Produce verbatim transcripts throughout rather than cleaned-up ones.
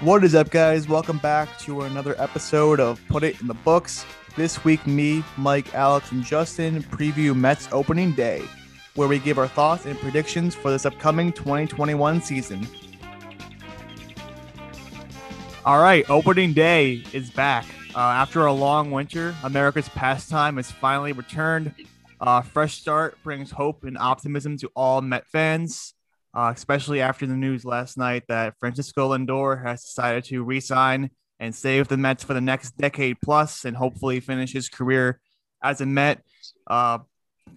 What is up, guys? Welcome back to another episode of Put It in the Books. This week, me, Mike, Alex, and Justin preview Mets opening day, where we give our thoughts and predictions for this upcoming twenty twenty-one season. All right, opening day is back. Uh, after a long winter, America's pastime has finally returned. Uh, fresh start brings hope and optimism to all Met fans. Uh, especially after the news last night that Francisco Lindor has decided to re-sign and stay with the Mets for the next decade plus and hopefully finish his career as a Met. Uh,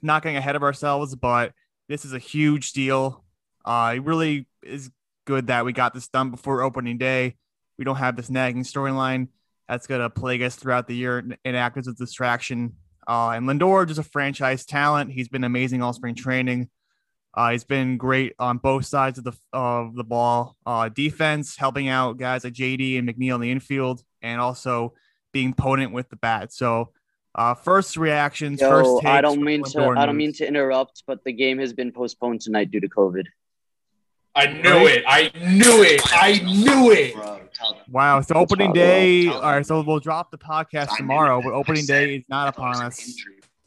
not getting ahead of ourselves, but this is a huge deal. Uh, it really is good that we got this done before opening day. We don't have this nagging storyline that's going to plague us throughout the year and, and act as a distraction. Uh, and Lindor, just a franchise talent. He's been amazing all spring training. Uh, he's been great on both sides of the of the ball. Uh, defense, helping out guys like J D and McNeil in the infield, and also being potent with the bat. So, uh, first reactions, Yo, first takes. I don't mean to. I don't mean to interrupt, but the game has been postponed tonight due to COVID. I knew it. I knew it. I knew it. Wow. So opening day. All right. So we'll drop the podcast tomorrow, but opening day is not upon us.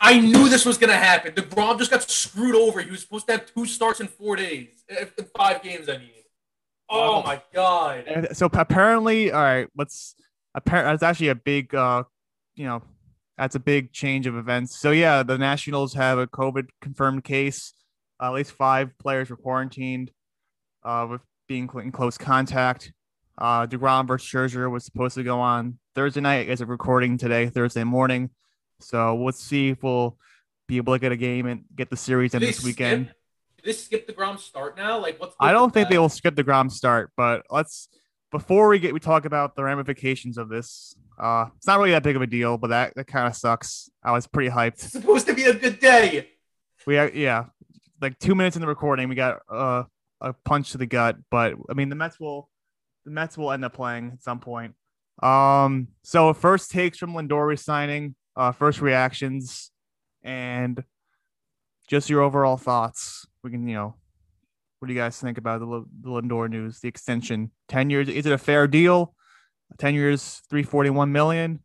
I knew this was going to happen. DeGrom just got screwed over. He was supposed to have two starts in four days. In five games, I mean. Oh, my God. And so apparently, all right, let's – that's actually a big, uh, you know, that's a big change of events. So, yeah, the Nationals have a COVID-confirmed case. Uh, at least five players were quarantined uh, with being in close contact. Uh, DeGrom versus Scherzer was supposed to go on Thursday night as a recording today, Thursday morning. So let's see if we'll be able to get a game and get the series in this weekend. Skip, did they skip the DeGrom start now? Like, what's I don't think that? They will skip the DeGrom start, but let's before we get we talk about the ramifications of this. Uh, it's not really that big of a deal, but that, that kind of sucks. I was pretty hyped. It's supposed to be a good day. We are, yeah, like two minutes in the recording, we got uh, a punch to the gut. But I mean, the Mets will the Mets will end up playing at some point. Um, so first takes from Lindor resigning. Uh, first reactions and just your overall thoughts. We can, you know, what do you guys think about the, L- the Lindor news, the extension? ten years, is it a fair deal? ten years, three hundred forty-one million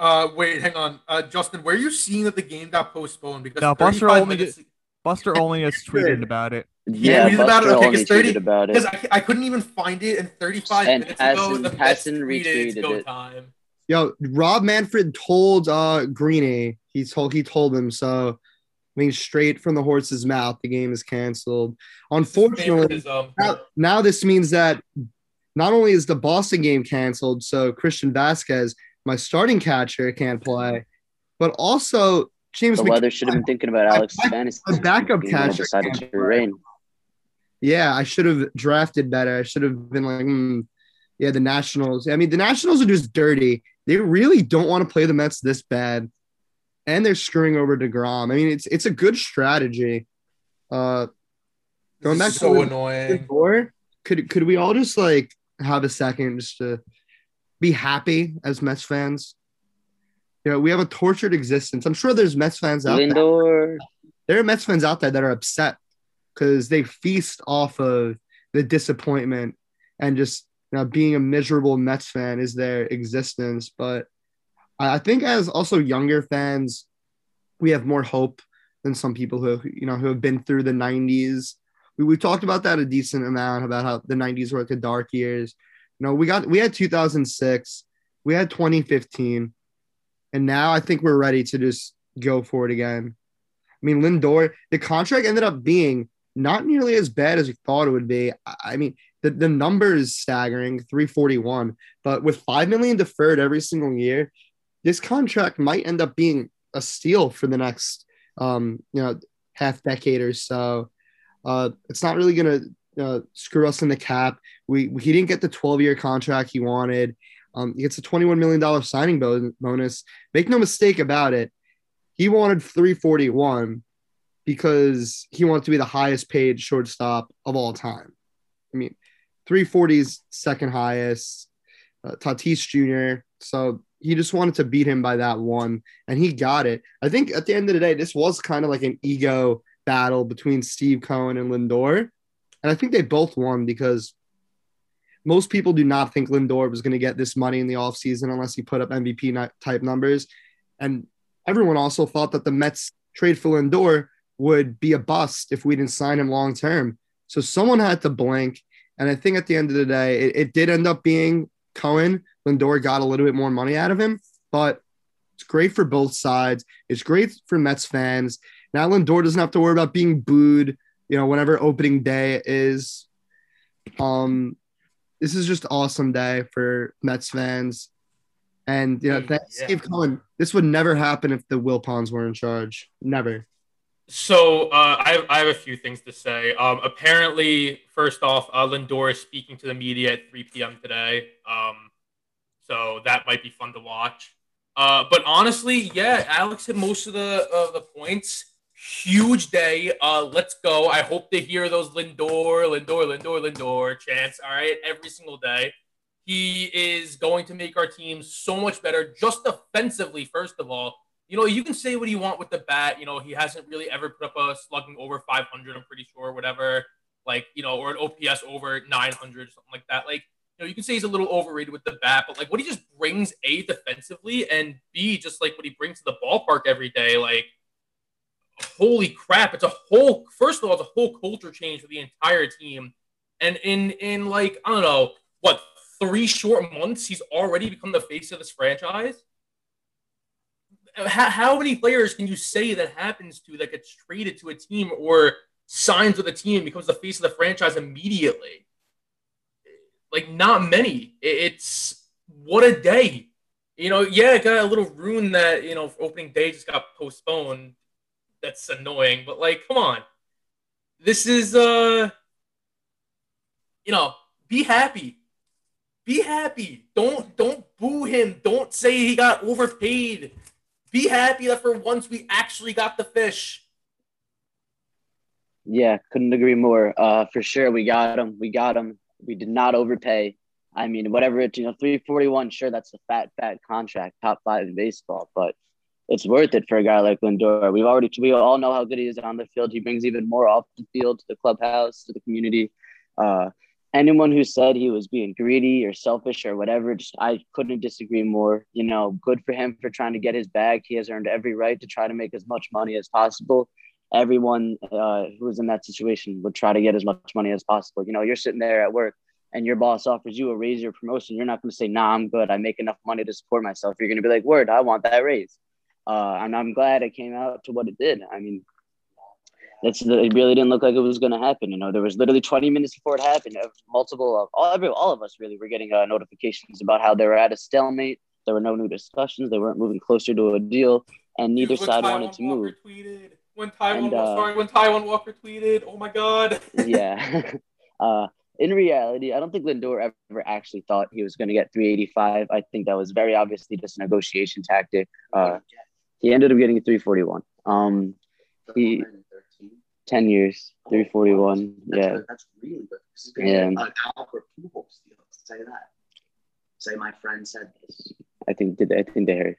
dollars. Uh, wait, hang on. Uh, Justin, where are you seeing that the game got postponed? Because no, Buster only, minutes... did, Buster only has tweeted about it. Yeah, yeah Buster about it. Okay, thirty, tweeted about it. Because I, I couldn't even find it in thirty-five and minutes Hassan, ago. The Hassan retweeted it. Time. Yo, Rob Manfred told uh, Greeny. He told he told him. So, I mean, straight from the horse's mouth, the game is canceled. Unfortunately, now, now this means that not only is the Boston game canceled, so Christian Vasquez, my starting catcher, can't play, but also James. The McC- weather should have been thinking about Alex Fantasy. A backup catcher decided to rain. Yeah, I should have drafted better. I should have been like, mm, yeah, the Nationals. I mean, the Nationals are just dirty. They really don't want to play the Mets this bad, and they're screwing over DeGrom. I mean, it's it's a good strategy. Uh, going back so to annoying. Before, could could we all just like have a second just to be happy as Mets fans? You know, we have a tortured existence. I'm sure there's Mets fans out Lindor. there. There are Mets fans out there that are upset, because they feast off of the disappointment, and just, you know, being a miserable Mets fan is their existence. But I think as also younger fans, we have more hope than some people who, you know, who have been through the nineties. We we talked about that a decent amount, about how the nineties were like the dark years. You know, we got we had two thousand six, we had twenty fifteen, and now I think we're ready to just go for it again. I mean, Lindor, the contract ended up being not nearly as bad as we thought it would be. I mean, the, the number is staggering, three forty-one. But with five million dollars deferred every single year, this contract might end up being a steal for the next, um, you know, half decade or so. Uh, it's not really going to uh, screw us in the cap. We he didn't get the twelve-year contract he wanted. Um, he gets a twenty-one million dollars signing bo- bonus. Make no mistake about it. He wanted three forty-one. Because he wants to be the highest paid shortstop of all time. I mean, three forty's second highest, uh, Tatis Junior So he just wanted to beat him by that one, and he got it. I think at the end of the day, this was kind of like an ego battle between Steve Cohen and Lindor. And I think they both won because most people do not think Lindor was going to get this money in the offseason unless he put up M V P type numbers. And everyone also thought that the Mets trade for Lindor would be a bust if we didn't sign him long term. So someone had to blink. And I think at the end of the day, it, it did end up being Cohen. Lindor got a little bit more money out of him, but it's great for both sides. It's great for Mets fans. Now Lindor doesn't have to worry about being booed, you know, whenever opening day is. Um, this is just an awesome day for Mets fans. And, you know, thanks, yeah. Steve Cohen, this would never happen if the Wilpons were in charge. Never. So uh, I, have, I have a few things to say. Um, apparently, first off, uh, Lindor is speaking to the media at three p.m. today. Um, so that might be fun to watch. Uh, but honestly, yeah, Alex hit most of the uh, the points. Huge day. Uh, let's go. I hope to hear those Lindor, Lindor, Lindor, Lindor chants, all right, every single day. He is going to make our team so much better, just offensively, first of all. You know, you can say what you want with the bat. You know, he hasn't really ever put up a slugging over five hundred, I'm pretty sure, or whatever. Like, you know, or an O P S over nine hundred, something like that. Like, you know, you can say he's a little overrated with the bat, but, like, what he just brings, A, defensively, and B, just, like, what he brings to the ballpark every day, like, holy crap. It's a whole – first of all, it's a whole culture change for the entire team. And in, in like, I don't know, what, three short months, he's already become the face of this franchise? How many players can you say that happens to that gets traded to a team or signs with a team, becomes the face of the franchise immediately? Like, not many. It's what a day. You know, yeah, it got a little ruined that, you know, opening day just got postponed. That's annoying. But, like, come on. This is, uh, you know, be happy. Be happy. Don't, don't boo him. Don't say he got overpaid. Be happy that for once we actually got the fish. Yeah, couldn't agree more. Uh, for sure, we got him. We got him. We did not overpay. I mean, whatever it's, you know, three forty-one, sure, that's a fat, fat contract, top five in baseball, but it's worth it for a guy like Lindor. We've already, we all know how good he is on the field. He brings even more off the field to the clubhouse, to the community. Uh, anyone who said he was being greedy or selfish or whatever, just, I couldn't disagree more. You know, good for him for trying to get his bag. He has earned every right to try to make as much money as possible. Everyone uh, who was in that situation would try to get as much money as possible. You know, you're sitting there at work and your boss offers you a raise or promotion. You're not going to say, nah, I'm good. I make enough money to support myself. You're going to be like, word, I want that raise. Uh, and I'm glad it came out to what it did. I mean, It's, it really didn't look like it was going to happen. You know, there was literally twenty minutes before it happened. Multiple of all, every, all of us really were getting uh, notifications about how they were at a stalemate. There were no new discussions. They weren't moving closer to a deal, and neither Dude, side Taiwan wanted to Walker move. Tweeted, when Taiwan, and, uh, sorry, when Taiwan Walker tweeted, oh my God. yeah. uh, in reality, I don't think Lindor ever actually thought he was going to get three eighty-five. I think that was very obviously just a negotiation tactic. Uh, he ended up getting a three forty-one. Um, he. Ten years, three forty one. Yeah, that's really good. This is going to be an Albert Pujols deal. Say that. Say my friend said this. I think did I think they heard.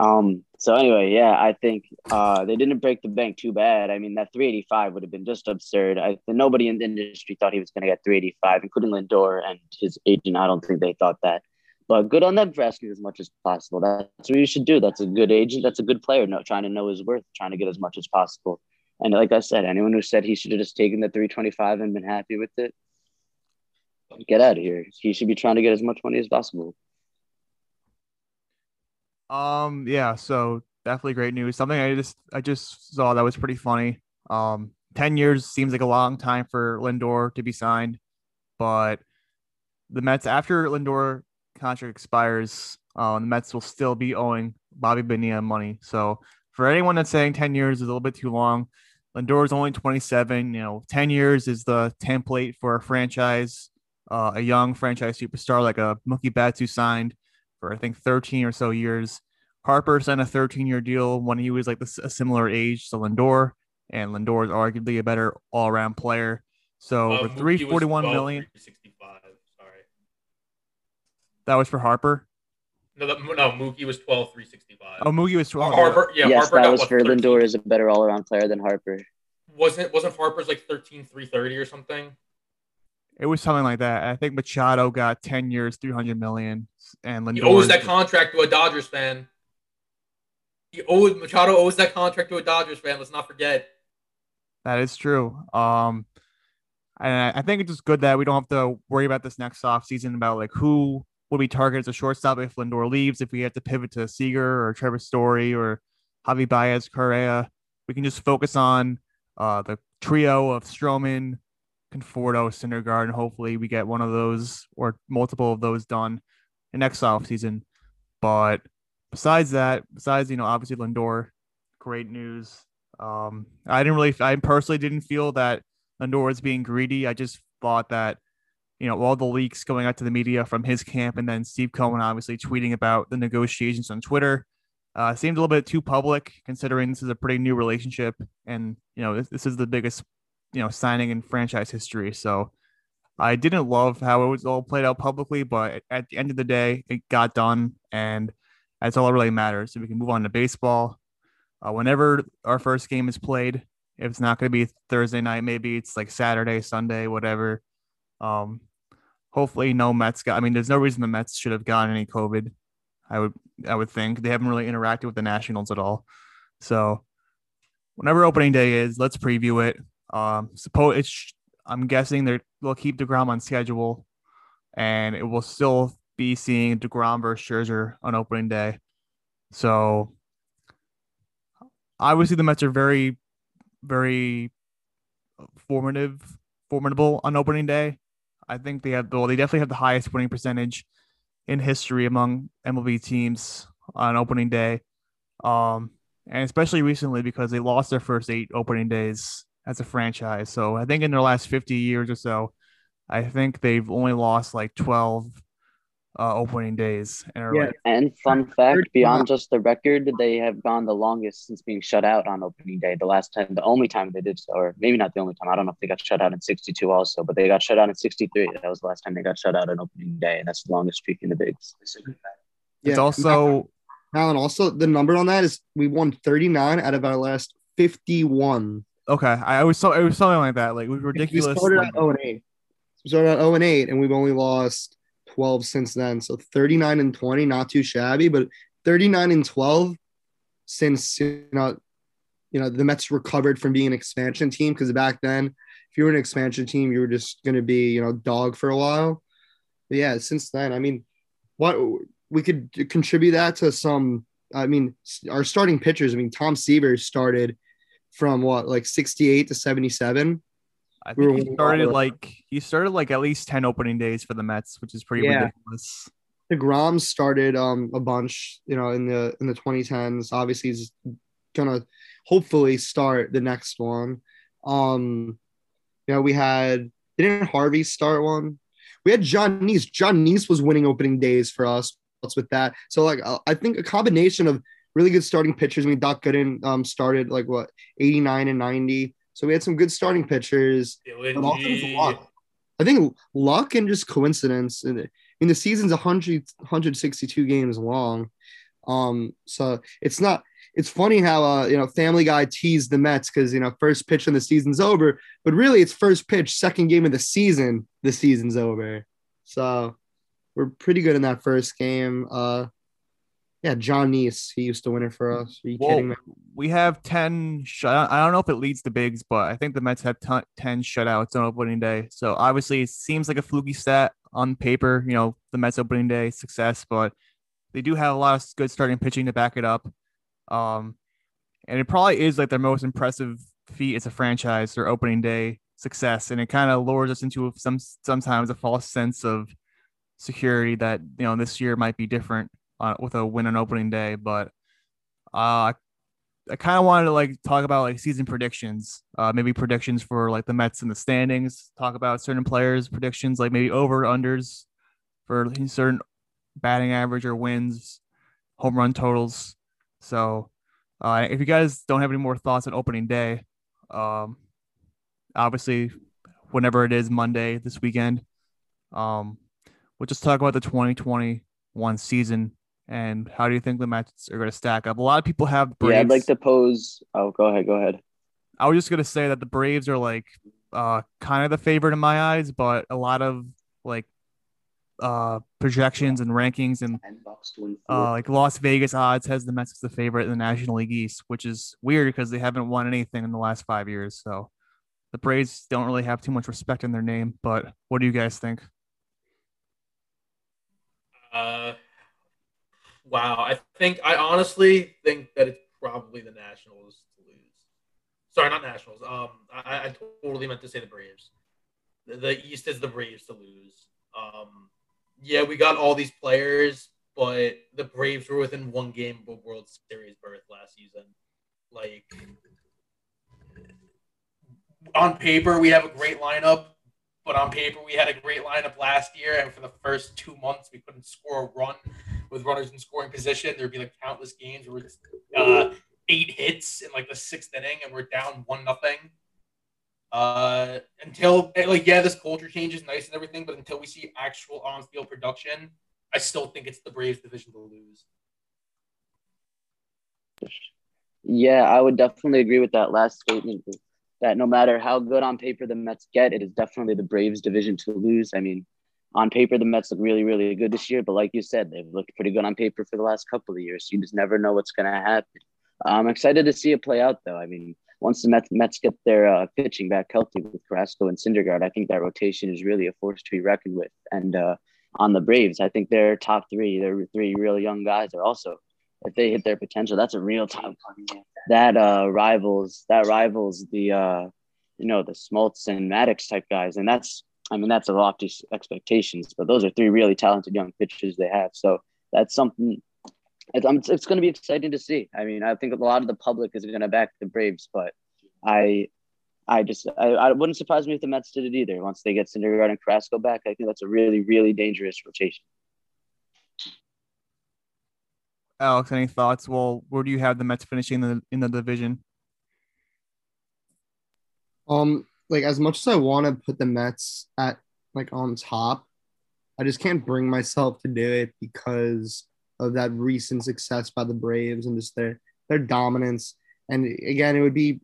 Um. So anyway, yeah, I think uh they didn't break the bank too bad. I mean, that three eighty five would have been just absurd. I nobody in the industry thought he was going to get three eighty five, including Lindor and his agent. I don't think they thought that. But good on them for asking as much as possible. That's what you should do. That's a good agent. That's a good player. No, trying to know his worth, trying to get as much as possible. And like I said, anyone who said he should have just taken the three twenty-five and been happy with it, get out of here. He should be trying to get as much money as possible. Um, yeah, so definitely great news. Something I just I just saw that was pretty funny. Um, ten years seems like a long time for Lindor to be signed, but the Mets, after Lindor contract expires, uh, the Mets will still be owing Bobby Bonilla money. So for anyone that's saying ten years is a little bit too long, Lindor is only twenty-seven. You know, ten years is the template for a franchise, uh, a young franchise superstar like a Mookie Betts who signed for, I think, thirteen or so years. Harper signed a thirteen-year deal when he was like this, a similar age to Lindor, and Lindor is arguably a better all-around player. So uh, for three hundred forty-one million dollars, sixty-five. Sorry, that was for Harper. No, that, no, Mookie was twelve, three sixty-five. Oh, Mookie was twelve. Harper, yeah, yes, Harper that got was for thirteen. Lindor is a better all-around player than Harper. wasn't wasn't Harper's like thirteen three thirty or something? It was something like that. I think Machado got ten years, three hundred million, and Lindor. He owes that contract to a Dodgers fan. He owed Machado owes that contract to a Dodgers fan. Let's not forget. That is true. Um, and I think it's just good that we don't have to worry about this next offseason about like who will be targeted as a shortstop if Lindor leaves. If we have to pivot to Seager or Trevor Story or Javi Baez, Correa, we can just focus on uh, the trio of Stroman, Conforto, Syndergaard, and hopefully we get one of those or multiple of those done in next offseason. But besides that, besides, you know, obviously Lindor, great news. Um, I didn't really, I personally didn't feel that Lindor was being greedy. I just thought that, you know, all the leaks going out to the media from his camp and then Steve Cohen obviously tweeting about the negotiations on Twitter uh, seemed a little bit too public considering this is a pretty new relationship. And, you know, this, this is the biggest, you know, signing in franchise history. So I didn't love how it was all played out publicly, but at the end of the day, it got done. And that's all that really matters. So we can move on to baseball. Uh, whenever our first game is played, if it's not going to be Thursday night, maybe it's like Saturday, Sunday, whatever. Um, hopefully no Mets got, I mean, there's no reason the Mets should have gotten any COVID. I would, I would think they haven't really interacted with the Nationals at all. So whenever opening day is, let's preview it. Um, suppose it's, I'm guessing they're, they'll keep DeGrom on schedule and it will still be seeing DeGrom versus Scherzer on opening day. So obviously the Mets are very, very formative, formidable on opening day. I think they have, well, they definitely have the highest winning percentage in history among M L B teams on opening day. Um, and especially recently because they lost their first eight opening days as a franchise. So I think in their last fifty years or so, I think they've only lost like twelve uh, opening days. And, yeah. like- and fun fact, beyond just the record, they have gone the longest since being shut out on opening day. The last time, the only time they did so, or maybe not the only time, I don't know if they got shut out in sixty-two also, but they got shut out in sixty-three. That was the last time they got shut out on opening day. And that's the longest streak in the bigs. Yeah. It's also, Alan, also the number on that is we won thirty-nine out of our last fifty-one. Okay, I always saw it was something like that. Like we were ridiculous. We started at zero and eight. We started at zero and eight, and we've only lost twelve since then. So thirty-nine and twenty, not too shabby, but thirty-nine and twelve since you know, you know, the Mets recovered from being an expansion team because back then, if you were an expansion team, you were just going to be you know dog for a while. But yeah, since then, I mean, what we could contribute that to some. I mean, our starting pitchers. I mean, Tom Seaver started. From what, like sixty-eight to seventy-seven? I think we he started like he started like at least ten opening days for the Mets, which is pretty yeah. ridiculous. DeGrom started um a bunch, you know, in the in the twenty tens. Obviously, he's gonna hopefully start the next one. Um, you know, we had didn't Harvey start one? We had John Neese. John Neese was winning opening days for us. What's with that? So like, I think a combination of really good starting pitchers. I mean, Doc Gooden um, started like what eighty-nine and ninety, so we had some good starting pitchers. But also luck. I think luck and just coincidence. And I mean, the season's one hundred sixty-two games long, um, so it's not. It's funny how uh, you know Family Guy teased the Mets because you know first pitch when the season's over, but really it's first pitch, second game of the season. The season's over, so we're pretty good in that first game. Uh, Yeah, John Neese, he used to win it for us. Are you well, kidding me? We have ten shutouts. I don't know if it leads to bigs, but I think the Mets have t- ten shutouts on opening day. So obviously it seems like a fluky stat on paper, you know, the Mets opening day success, but they do have a lot of good starting pitching to back it up. Um, and it probably is like their most impressive feat as a franchise, their opening day success. And it kind of lures us into some sometimes a false sense of security that, you know, this year might be different. Uh, with a win on opening day, but uh, I kind of wanted to like talk about like season predictions, uh, maybe predictions for like the Mets in the standings. Talk about certain players' predictions, like maybe over unders for certain batting average or wins, home run totals. So, uh, if you guys don't have any more thoughts on opening day, um, obviously, whenever it is Monday this weekend, um, we'll just talk about the twenty twenty-one season. And how do you think the Mets are going to stack up? A lot of people have Braves. Yeah, I'd like to pose. Oh, go ahead. Go ahead. I was just going to say that the Braves are like uh, kind of the favorite in my eyes, but a lot of like uh, projections and rankings and uh, like Las Vegas odds has the Mets as the favorite in the National League East, which is weird because they haven't won anything in the last five years. So the Braves don't really have too much respect in their name, but what do you guys think? Uh, wow. I think, I honestly think that it's probably the Nationals to lose. Sorry, not Nationals. Um, I, I totally meant to say the Braves. The, the East is the Braves to lose. Um, yeah, we got all these players, but the Braves were within one game of a World Series berth last season. Like, on paper, we have a great lineup, but on paper, we had a great lineup last year, and for the first two months, we couldn't score a run with runners in scoring position. There'd be like countless games where we're just, uh, eight hits in like the sixth inning and we're down one nothing. Uh, until like, yeah, this culture change is nice and everything, but until we see actual on-field production, I still think it's the Braves division to lose. Yeah, I would definitely agree with that last statement, that no matter how good on paper the Mets get, it is definitely the Braves division to lose. I mean, on paper, the Mets look really, really good this year, but like you said, they've looked pretty good on paper for the last couple of years. You just never know what's going to happen. I'm excited to see it play out, though. I mean, once the Mets, Mets get their uh, pitching back healthy with Carrasco and Syndergaard, I think that rotation is really a force to be reckoned with. And uh, on the Braves, I think their top three, their three real young guys are also, if they hit their potential, that's a real time. That uh, rivals that rivals the, uh, you know, the Smoltz and Maddox type guys. And that's, I mean, that's a lofty expectations, but those are three really talented young pitchers they have. So that's something. It's, it's going to be exciting to see. I mean, I think a lot of the public is going to back the Braves, but I I just I, I wouldn't surprise me if the Mets did it either. Once they get Syndergaard and Carrasco back, I think that's a really, really dangerous rotation. Alex, any thoughts? Well, where do you have the Mets finishing in the, in the division? Um, like as much as I want to put the Mets at like on top, I just can't bring myself to do it because of that recent success by the Braves and just their their dominance. And again, it would be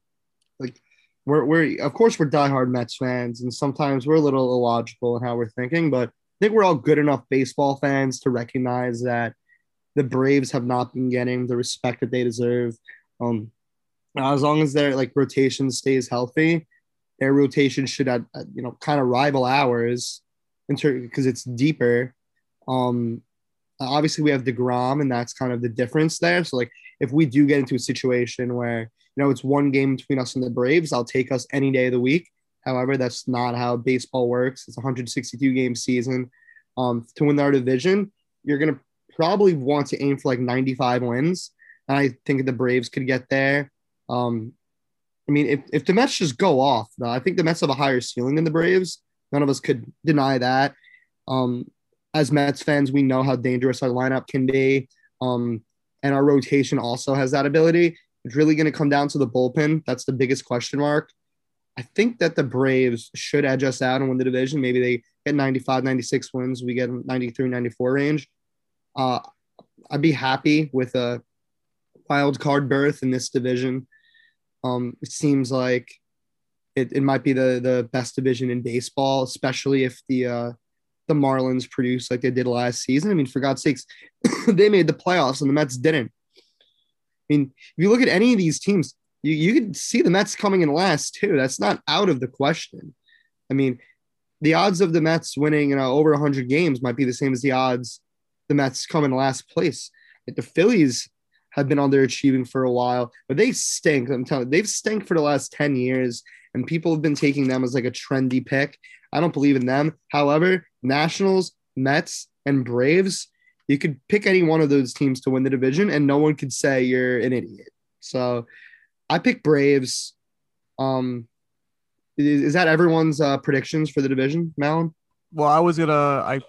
like, we're, we're of course we're diehard Mets fans, and sometimes we're a little illogical in how we're thinking, but I think we're all good enough baseball fans to recognize that the Braves have not been getting the respect that they deserve. Um, as long as their like rotation stays healthy, their rotation should have, you know, kind of rival ours in terms, because it's deeper. Um, Obviously, we have DeGrom, and that's kind of the difference there. So, like, if we do get into a situation where, you know, it's one game between us and the Braves, I'll take us any day of the week. However, that's not how baseball works. It's a one hundred sixty-two game season. Um, to win our division, you're going to probably want to aim for, like, ninety-five wins. And I think the Braves could get there. Um, I mean, if, if the Mets just go off, though, I think the Mets have a higher ceiling than the Braves. None of us could deny that. Um As Mets fans, we know how dangerous our lineup can be, um, and our rotation also has that ability. It's really going to come down to the bullpen. That's the biggest question mark. I think that the Braves should edge us out and win the division. Maybe they get ninety-five, ninety-six wins. We get ninety-three, ninety-four range. Uh, I'd be happy with a wild card berth in this division. Um, it seems like it, it might be the, the best division in baseball, especially if the uh, – the Marlins produced like they did last season. I mean, for God's sakes, they made the playoffs and the Mets didn't. I mean, if you look at any of these teams, you, you could see the Mets coming in last too. That's not out of the question. I mean, the odds of the Mets winning, you know, over one hundred games might be the same as the odds the Mets come in last place. Like, the Phillies have been underachieving for a while, but they stink. I'm telling you, they've stink for the last ten years, and people have been taking them as like a trendy pick. I don't believe in them. However, Nationals, Mets, and Braves, you could pick any one of those teams to win the division, and no one could say you're an idiot. So I pick Braves. Um, is, is that everyone's uh, predictions for the division, Malin? Well, I was going to – I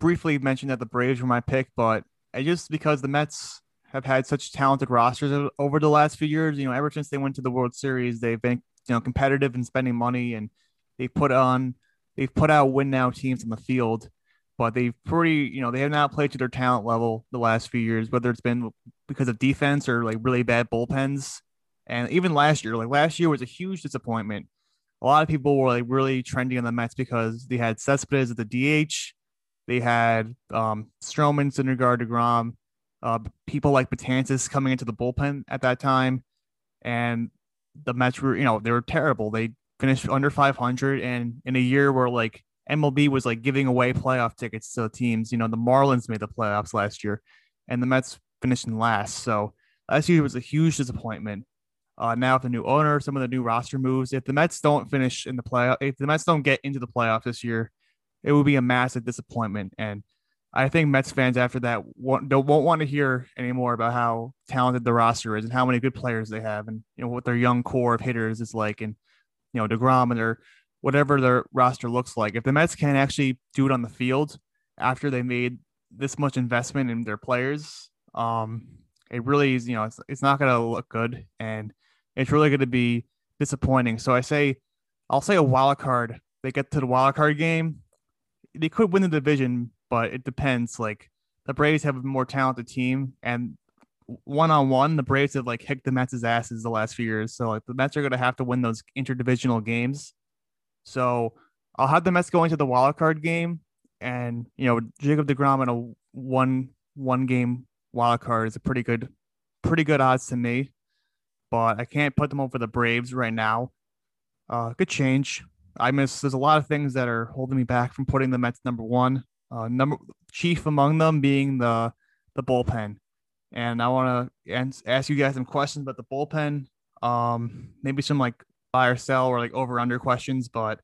briefly mentioned that the Braves were my pick, but I just because the Mets have had such talented rosters over the last few years, you know, ever since they went to the World Series, they've been, you know, competitive and spending money, and they put on – They've put out win-now teams on the field, but they've pretty, you know, they have not played to their talent level the last few years, whether it's been because of defense or like really bad bullpens. And even last year, like last year was a huge disappointment. A lot of people were like really trending on the Mets because they had Cespedes at the D H. They had um, Stroman, Syndergaard, DeGrom, uh, people like Betances coming into the bullpen at that time. And the Mets were, you know, they were terrible. They finished under five hundred. And in a year where like M L B was like giving away playoff tickets to teams, you know, the Marlins made the playoffs last year and the Mets finished in last. So last year was a huge disappointment. Uh, now with the new owner, some of the new roster moves, if the Mets don't finish in the playoff, if the Mets don't get into the playoffs this year, it would be a massive disappointment. And I think Mets fans after that won't, don't, won't want to hear anymore about how talented the roster is and how many good players they have and, you know, what their young core of hitters is like and, you know, DeGrom and their whatever their roster looks like. If the Mets can't actually do it on the field after they made this much investment in their players, um, it really is, you know, it's, it's not going to look good and it's really going to be disappointing. So I say, I'll say a wild card. They get to the wild card game. They could win the division, but it depends. Like the Braves have a more talented team, and one-on-one, the Braves have like kicked the Mets' asses the last few years. So like the Mets are going to have to win those interdivisional games. So I'll have the Mets go into the wild card game, and you know Jacob DeGrom in a one one game wild card is a pretty good, pretty good odds to me. But I can't put them over the Braves right now. Uh, good change. I miss, there's a lot of things that are holding me back from putting the Mets number one, uh, number chief among them being the, the bullpen. And I want to ask you guys some questions about the bullpen. Um, maybe some like buy or sell or like over under questions, but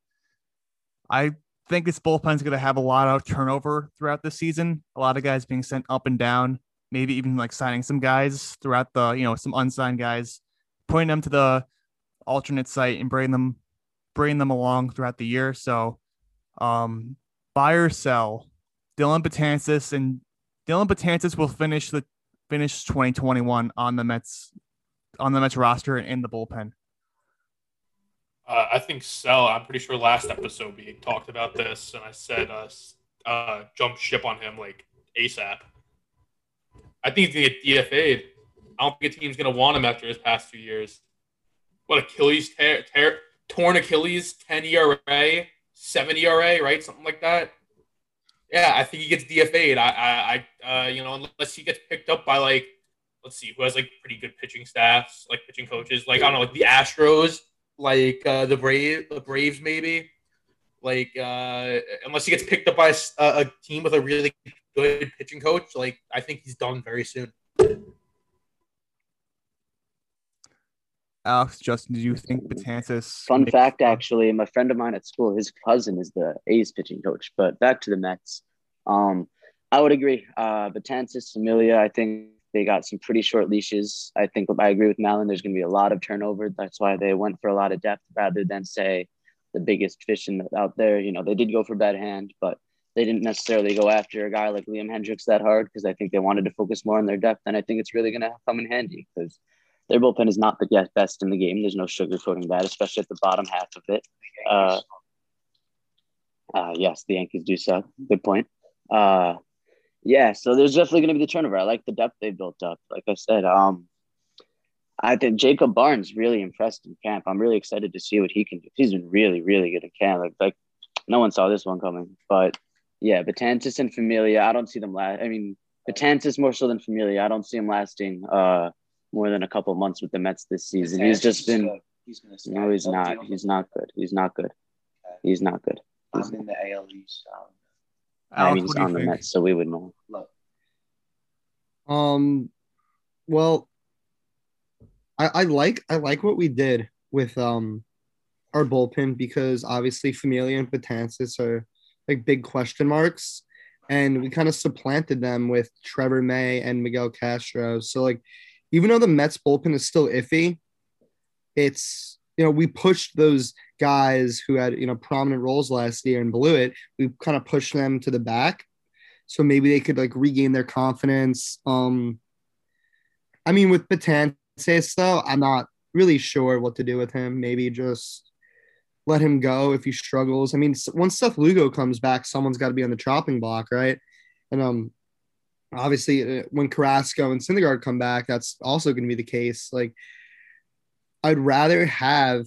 I think this bullpen is going to have a lot of turnover throughout the season. A lot of guys being sent up and down, maybe even like signing some guys throughout the, you know, some unsigned guys, putting them to the alternate site and bringing them bring them along throughout the year. So um, buy or sell Dylan Betances, and Dylan Betances will finish the finish twenty twenty-one on the Mets on the Mets roster and in the bullpen. Uh, I think sell. I'm pretty sure last episode we talked about this and I said uh, uh, jump ship on him like ASAP. I think he's going to get D F A'd. I don't think a team's going to want him after his past two years. What Achilles tear, tear torn Achilles, ten E R A, seven E R A, right? Something like that. Yeah, I think he gets D F A'd. I, I, I uh, you know, unless he gets picked up by, like, let's see, who has, like, pretty good pitching staffs, like, pitching coaches. Like, I don't know, like, the Astros, like, uh, the, Brave, the Braves maybe. Like, uh, unless he gets picked up by a, a team with a really good pitching coach, like, I think he's done very soon. Alex, Justin, do you think Betances... Fun makes- fact, actually, my friend of mine at school, his cousin is the A's pitching coach. But back to the Mets. Um, I would agree. Uh, Betances, Familia, I think they got some pretty short leashes. I think I agree with Malin. There's going to be a lot of turnover. That's why they went for a lot of depth rather than, say, the biggest fish in the, out there. You know, they did go for Bad Hand, but they didn't necessarily go after a guy like Liam Hendricks that hard because I think they wanted to focus more on their depth. And I think it's really going to come in handy because their bullpen is not the best in the game. There's no sugarcoating that, especially at the bottom half of it. Uh, uh, yes, the Yankees do suck. Good point. Uh, yeah, so there's definitely going to be the turnover. I like the depth they built up. Like I said, um, I think Jacob Barnes really impressed in camp. I'm really excited to see what he can do. He's been really, really good in camp. Like, like no one saw this one coming. But, yeah, Betances and Familia, I don't see them last. I mean, Betances more so than Familia. I don't see them lasting uh, – more than a couple of months with the Mets this season. He's just been he's – no, he's not. He's not good. He's not good. He's not good. He's in the A L East. I mean, he's on the Mets, so we would know. Um, well, I, I like I like what we did with um our bullpen because obviously Familia and Betances are like big question marks, and we kind of supplanted them with Trevor May and Miguel Castro. So, like, even though the Mets bullpen is still iffy, it's, you know, we pushed those guys who had, you know, prominent roles last year and blew it. We kind of pushed them to the back. So maybe they could like regain their confidence. Um, I mean, with Betances though, I'm not really sure what to do with him. Maybe just let him go if he struggles. I mean, once Seth Lugo comes back, someone's got to be on the chopping block. Right. And, um, obviously, when Carrasco and Syndergaard come back, that's also going to be the case. Like, I'd rather have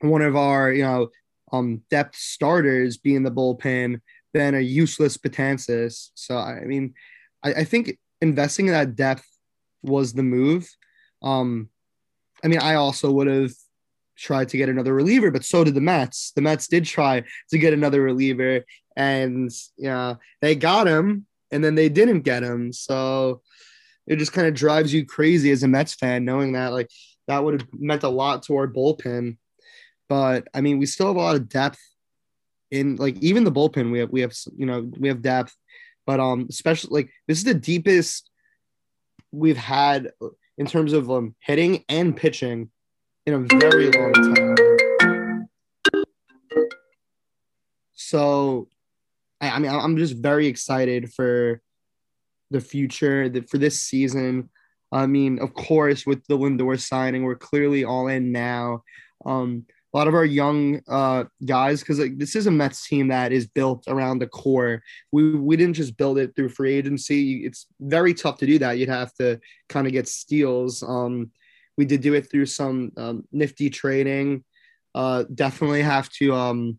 one of our, you know, um, depth starters be in the bullpen than a useless Betances. So, I mean, I, I think investing in that depth was the move. Um, I mean, I also would have tried to get another reliever, but so did the Mets. The Mets did try to get another reliever, and yeah, you know, they got him, and then they didn't get him. So it just kind of drives you crazy as a Mets fan, knowing that like that would have meant a lot to our bullpen. But I mean, we still have a lot of depth in like even the bullpen. We have we have you know we have depth, but um, especially like this is the deepest we've had in terms of um hitting and pitching in a very long time. So, I, I mean, I'm just very excited for the future, the, for this season. I mean, of course, with the Lindor signing, we're clearly all in now. Um, a lot of our young uh, guys, because like this is a Mets team that is built around the core. We we didn't just build it through free agency. It's very tough to do that. You'd have to kind of get steals. Um, we did do it through some um, nifty trading. Uh, definitely have to, um,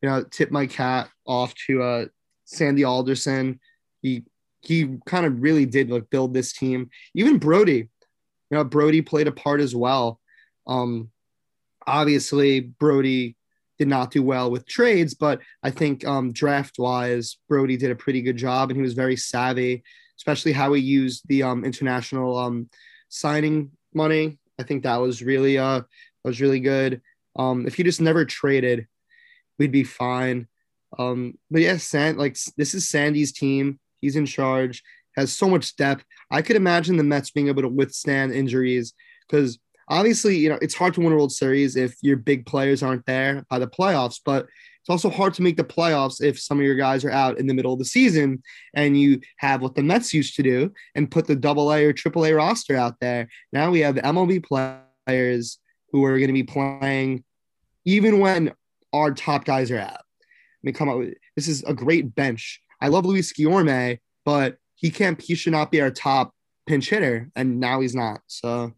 you know, tip my cap off to uh, Sandy Alderson. He he kind of really did like build this team. Even Brody, you know, Brody played a part as well. Um, Obviously, Brody did not do well with trades, but I think um, draft-wise, Brody did a pretty good job, and he was very savvy, especially how he used the um, international um, signing money. I think that was really uh, was really good. Um, if you just never traded, we'd be fine. Um, but yeah, San, like this is Sandy's team. He's in charge. Has so much depth. I could imagine the Mets being able to withstand injuries because. Obviously, you know, it's hard to win a World Series if your big players aren't there by the playoffs, but it's also hard to make the playoffs if some of your guys are out in the middle of the season and you have what the Mets used to do and put the double A or triple A roster out there. Now we have M L B players who are going to be playing even when our top guys are out. I mean, come on, this is a great bench. I love Luis Guillorme, but he can't, he should not be our top pinch hitter, and now he's not, so...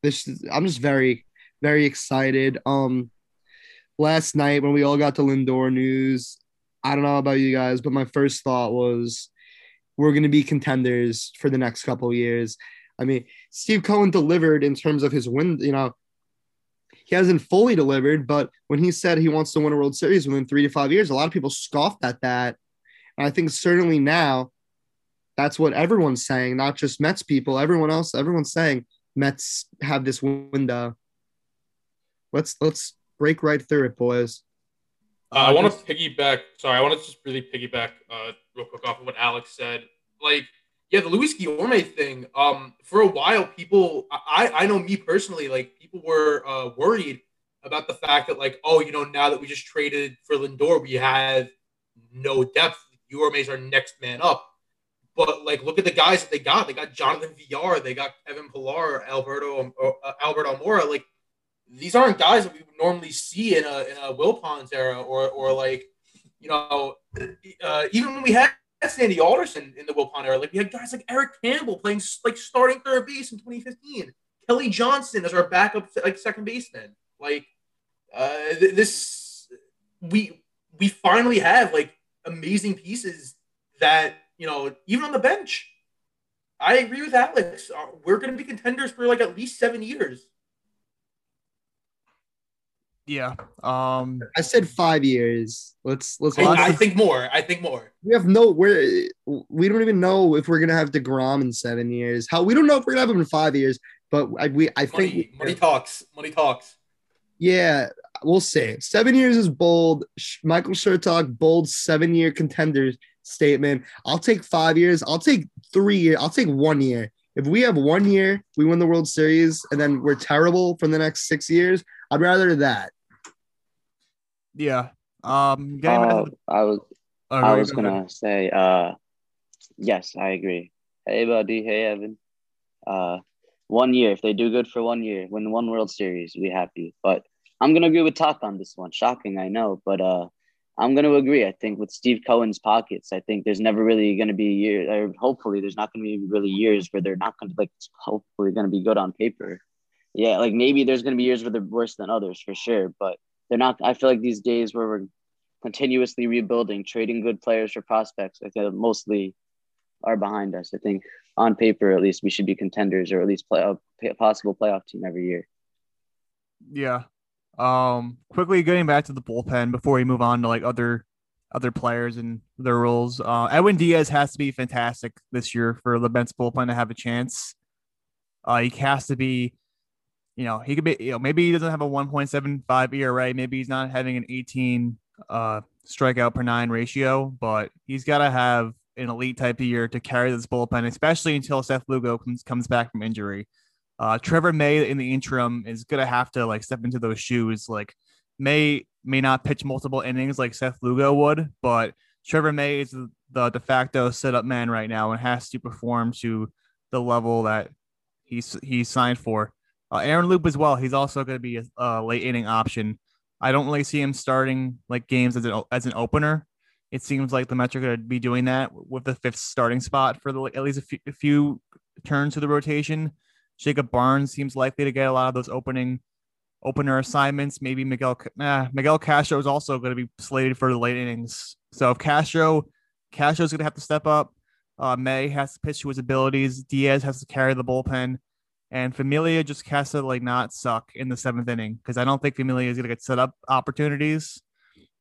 This is, I'm just very, very excited. Um, last night when we all got the Lindor news, I don't know about you guys, but my first thought was we're going to be contenders for the next couple of years. I mean, Steve Cohen delivered in terms of his win. You know, he hasn't fully delivered, but when he said he wants to win a World Series within three to five years, a lot of people scoffed at that. And I think certainly now that's what everyone's saying, not just Mets people, everyone else, everyone's saying. Mets have this window. Let's let's break right through it, boys. Uh, I want to piggyback. Sorry, I want to just really piggyback uh, real quick off of what Alex said. Like, yeah, the Luis Guillorme thing. Um, for a while, people, I I know me personally, like people were uh, worried about the fact that like, oh, you know, now that we just traded for Lindor, we have no depth. Guillorme is our next man up. But, like, look at the guys that they got. They got Jonathan Villar. They got Kevin Pillar, Alberto uh, Alberto Almora. Like, these aren't guys that we would normally see in a in a Wilpons era or, or like, you know, uh, even when we had Sandy Alderson in the Wilpon era, like, we had guys like Eric Campbell playing, like, starting third base in twenty fifteen. Kelly Johnson as our backup, like, second baseman. Like, uh, th- this – we we finally have, like, amazing pieces that – you know, even on the bench, I agree with Alex. We're going to be contenders for like at least seven years. Yeah, um, I said five years. Let's let's. I, I think more. I think more. We have no. We're we don't even know if we're going to have DeGrom in seven years. How we don't know if we're going to have him in five years. But I, we I money, think money talks. Money talks. Yeah, we'll see. Seven years is bold. Michael Shertock, bold seven-year contenders. Statement. I'll take five years. I'll take three years. I'll take one year. If we have one year, we win the World Series, and then we're terrible for the next six years. I'd rather that. Yeah. Um. Uh, I was. Oh, I was go gonna say. Uh. Yes, I agree. Hey, buddy. Hey, Evan. Uh. One year. If they do good for one year, win one World Series, we happy. But I'm gonna agree with Talk on this one. Shocking, I know, but uh. I'm going to agree. I think with Steve Cohen's pockets, I think there's never really going to be years, or hopefully there's not going to be really years where they're not going to like, hopefully going to be good on paper. yeah, like maybe there's going to be years where they're worse than others for sure, but they're not. I feel like these days where we're continuously rebuilding, trading good players for prospects, like uh, mostly are behind us. I think on paper, at least, we should be contenders or at least play a possible playoff team every year. Yeah. Um, quickly getting back to the bullpen before we move on to like other other players and their roles. Uh, Edwin Diaz has to be fantastic this year for the Mets bullpen to have a chance. Uh, he has to be, you know, he could be, you know, maybe he doesn't have a one point seven five E R A. Maybe he's not having an eighteen uh, strikeout per nine ratio, but he's got to have an elite type of year to carry this bullpen, especially until Seth Lugo comes, comes back from injury. Uh, Trevor May in the interim is going to have to like step into those shoes. Like May may not pitch multiple innings like Seth Lugo would, but Trevor May is the, the de facto setup man right now and has to perform to the level that he's, he's signed for. Uh, Aaron Loop as well. He's also going to be a, a late inning option. I don't really see him starting like games as an, as an opener. It seems like the Mets are going to be doing that with the fifth starting spot for the, at least a few, a few turns to the rotation. Jacob Barnes seems likely to get a lot of those opening opener assignments. Maybe Miguel nah, Miguel Castro is also going to be slated for the late innings. So if Castro Castro is going to have to step up, uh, May has to pitch to his abilities. Diaz has to carry the bullpen, and Familia just has to like not suck in the seventh inning because I don't think Familia is going to get set up opportunities.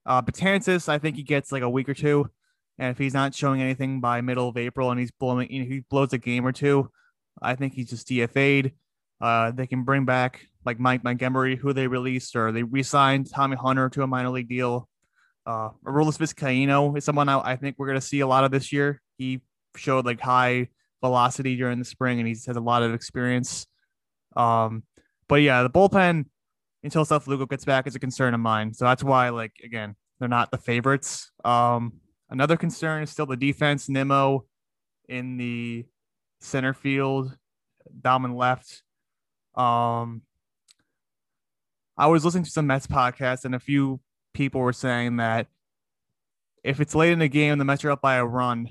Uh, Betances, I think he gets like a week or two, and if he's not showing anything by middle of April and he's blowing, you know, he blows a game or two, I think he's just D F A'd. Uh, they can bring back like Mike Montgomery, who they released, or they re-signed Tommy Hunter to a minor league deal. Uh, Aroldis Vizcaino is someone I, I think we're going to see a lot of this year. He showed like high velocity during the spring, and he has a lot of experience. Um, but yeah, the bullpen until Seth Lugo gets back is a concern of mine. So that's why, like again, they're not the favorites. Um, another concern is still the defense. Nimmo in the center field, Dom and left. Um, I was listening to some Mets podcasts, and a few people were saying that if it's late in the game, the Mets are up by a run,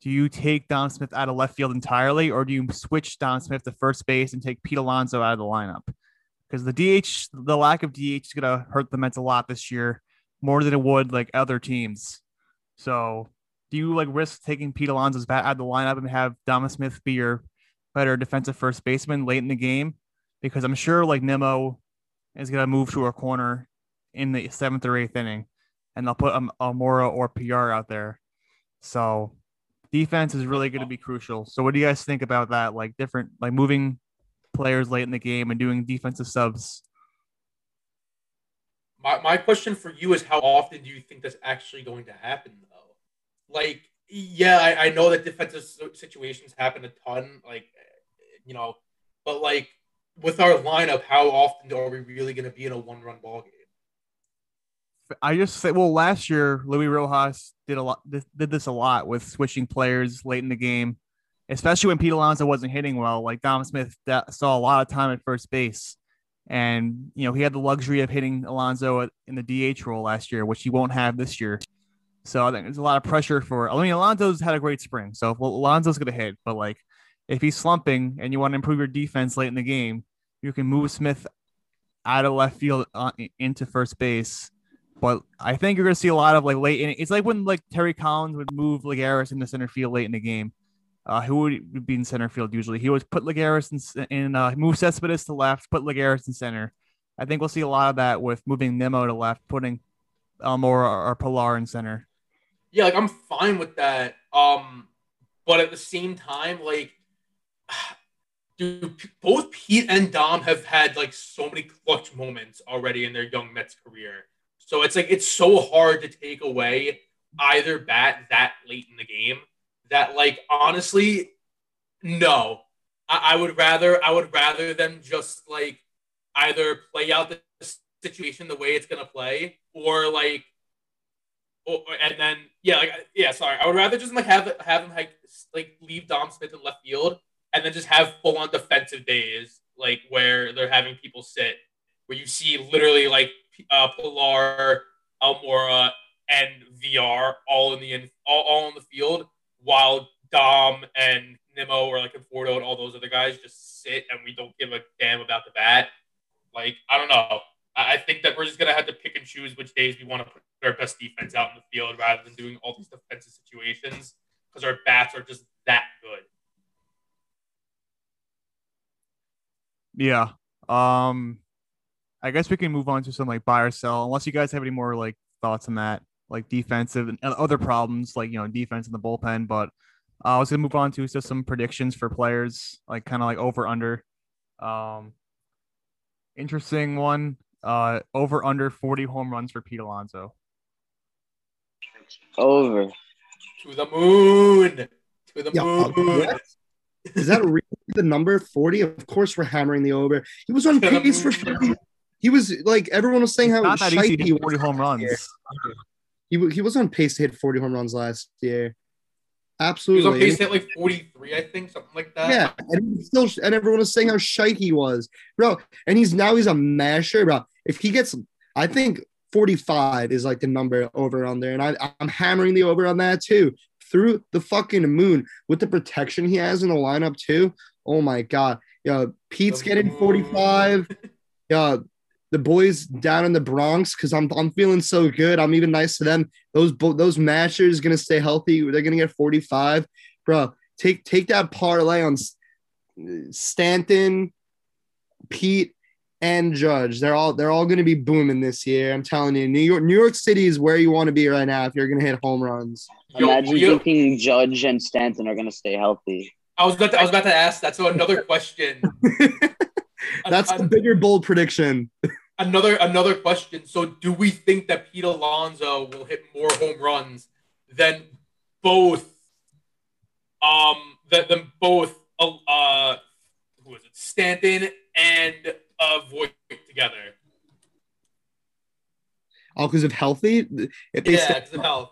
do you take Dom Smith out of left field entirely, or do you switch Dom Smith to first base and take Pete Alonso out of the lineup? Because the D H, the lack of D H is going to hurt the Mets a lot this year, more than it would like other teams. So do you like risk taking Pete Alonso's bat out of the lineup and have Dom Smith be your better defensive first baseman late in the game? Because I'm sure like Nimmo is going to move to a corner in the seventh or eighth inning, and they'll put um, Almora or P R out there. So defense is really going to be crucial. So what do you guys think about that? Like different, like moving players late in the game and doing defensive subs. My my question for you is, how often do you think that's actually going to happen? Like, yeah, I, I know that defensive situations happen a ton, like, you know, but, like, with our lineup, how often are we really going to be in a one-run ball game? I just say, well, last year, Luis Rojas did a lot, did this a lot with switching players late in the game, especially when Pete Alonso wasn't hitting well. Like, Dom Smith saw a lot of time at first base, and, you know, he had the luxury of hitting Alonso in the D H role last year, which he won't have this year. So I think there's a lot of pressure for, I mean, Alonso's had a great spring. So if Alonso's going to hit, but like if he's slumping and you want to improve your defense late in the game, you can move Smith out of left field uh, into first base. But I think you're going to see a lot of like late in, it's like when like Terry Collins would move Lagares into center field late in the game. Uh, who would be in center field usually? He would put Lagares in, in uh, move Cespedes to left, put Lagares in center. I think we'll see a lot of that with moving Nimmo to left, putting Almora or, or Pillar in center. Yeah, like I'm fine with that. Um, but at the same time, like, dude, both Pete and Dom have had like so many clutch moments already in their young Mets career. So it's like it's so hard to take away either bat that late in the game that like honestly, no. I, I would rather I would rather them just like either play out the situation the way it's gonna play or like. Oh, and then, yeah, like, yeah, sorry. I would rather just, like, have have him, like, like, leave Dom Smith in left field and then just have full-on defensive days, like, where they're having people sit, where you see literally, like, uh, Pillar, Almora, and V R all in the in, all, all on the field while Dom and Nimmo or, like, Conforto and all those other guys just sit and we don't give a damn about the bat. Like, I don't know. I think that we're just going to have to pick and choose which days we want to put our best defense out in the field rather than doing all these defensive situations because our bats are just that good. Yeah. Um, I guess we can move on to some like buy or sell, unless you guys have any more like thoughts on that, like defensive and other problems, like, you know, defense in the bullpen. But uh, I was going to move on to just some predictions for players, like kind of like over, under. Um, interesting one. Uh, over under forty home runs for Pete Alonso. Over. To the moon. To the yeah, moon. Uh, is that really the number forty? Of course, we're hammering the over. He was on to pace for fifty. He was like everyone was saying it's how shite he was forty home runs. Year. He he was on pace to hit forty home runs last year. Absolutely. He was on pace to hit like forty-three, I think, something like that. Yeah, and he still and everyone was saying how shite he was, bro. And he's now he's a masher, bro. If he gets, I think forty-five is like the number over on there. And I, I'm hammering the over on that too. Through the fucking moon with the protection he has in the lineup too. Oh my God. Yeah, Pete's getting forty-five. Yeah, the boys down in the Bronx, because I'm I'm feeling so good. I'm even nice to them. Those those mashers going to stay healthy. They're going to get forty-five. Bro, take, take that parlay on Stanton, Pete, and Judge. They're all they're all going to be booming this year. I'm telling you, New York New York City is where you want to be right now if you're going to hit home runs. Imagine yo, yo. thinking Judge and Stanton are going to stay healthy. I was about to, I was about to ask that's another question. that's a bigger bold prediction. Another another question. So do we think that Pete Alonso will hit more home runs than both um than, than both uh who is it? Stanton and Uh, void together. Oh, because of healthy? If they yeah, because of health.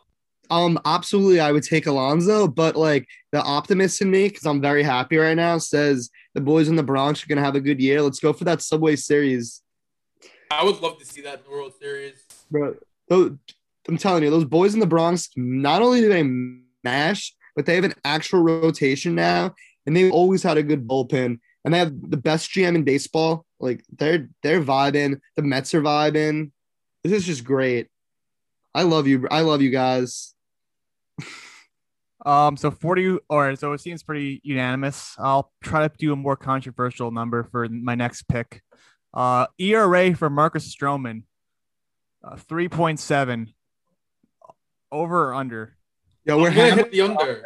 Um, absolutely, I would take Alonso, but like the optimist in me, because I'm very happy right now, says the boys in the Bronx are gonna have a good year. Let's go for that Subway Series. I would love to see that in the World Series, bro. Those, I'm telling you, those boys in the Bronx. Not only do they mash, but they have an actual rotation now, and they've always had a good bullpen. And they have the best G M in baseball. Like, they're they're vibing. The Mets are vibing. This is just great. I love you. I love you guys. um. So forty. All right. So it seems pretty unanimous. I'll try to do a more controversial number for my next pick. Uh, E R A for Marcus Stroman. Uh, three point seven. Over or under? Yeah, we're gonna hit the under.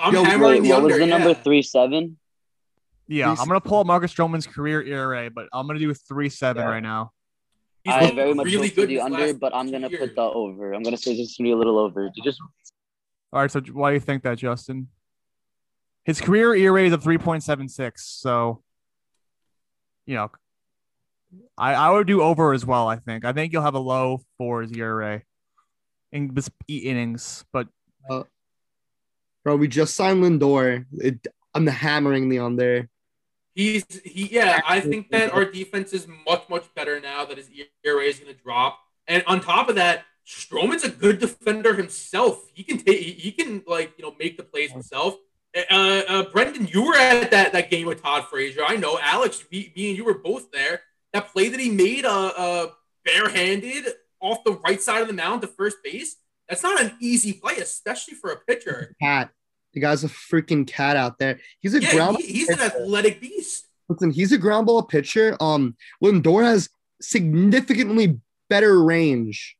I'm Yo, hammering wait, the what under. What was the yeah. number three seven? Yeah, I'm going to pull up Marcus Stroman's career E R A, but I'm going to do a three seven yeah. right now. He's I very much really good the under, but I'm going to put the over. I'm going to say just going to be a little over. Just... All right, so why do you think that, Justin? His career E R A is a three point seven six, so, you know, I, I would do over as well, I think. I think you'll have a low fours E R A in this innings, but... Uh, bro, we just signed Lindor. It, I'm hammering the under. He's he yeah, I think that our defense is much, much better now that his E R A is gonna drop. And on top of that, Stroman's a good defender himself. He can take he can like you know make the plays himself. Uh, uh Brendan, you were at that, that game with Todd Frazier. I know Alex, me, me and you were both there. That play that he made uh uh barehanded off the right side of the mound to first base, that's not an easy play, especially for a pitcher. Pat. The guy's a freaking cat out there. He's a yeah, ground. He, he's pitcher. An athletic beast. Listen, he's a ground ball pitcher. Um, Lindor has significantly better range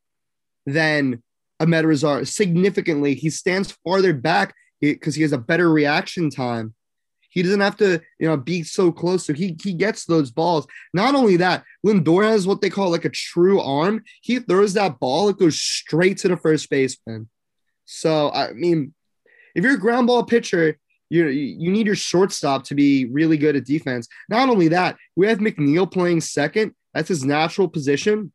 than Ahmed Rezar. Significantly, he stands farther back because he has a better reaction time. He doesn't have to, you know, be so close. So he he gets those balls. Not only that, Lindor has what they call like a true arm. He throws that ball; it goes straight to the first baseman. So I mean. If you're a ground ball pitcher, you you need your shortstop to be really good at defense. Not only that, we have McNeil playing second. That's his natural position.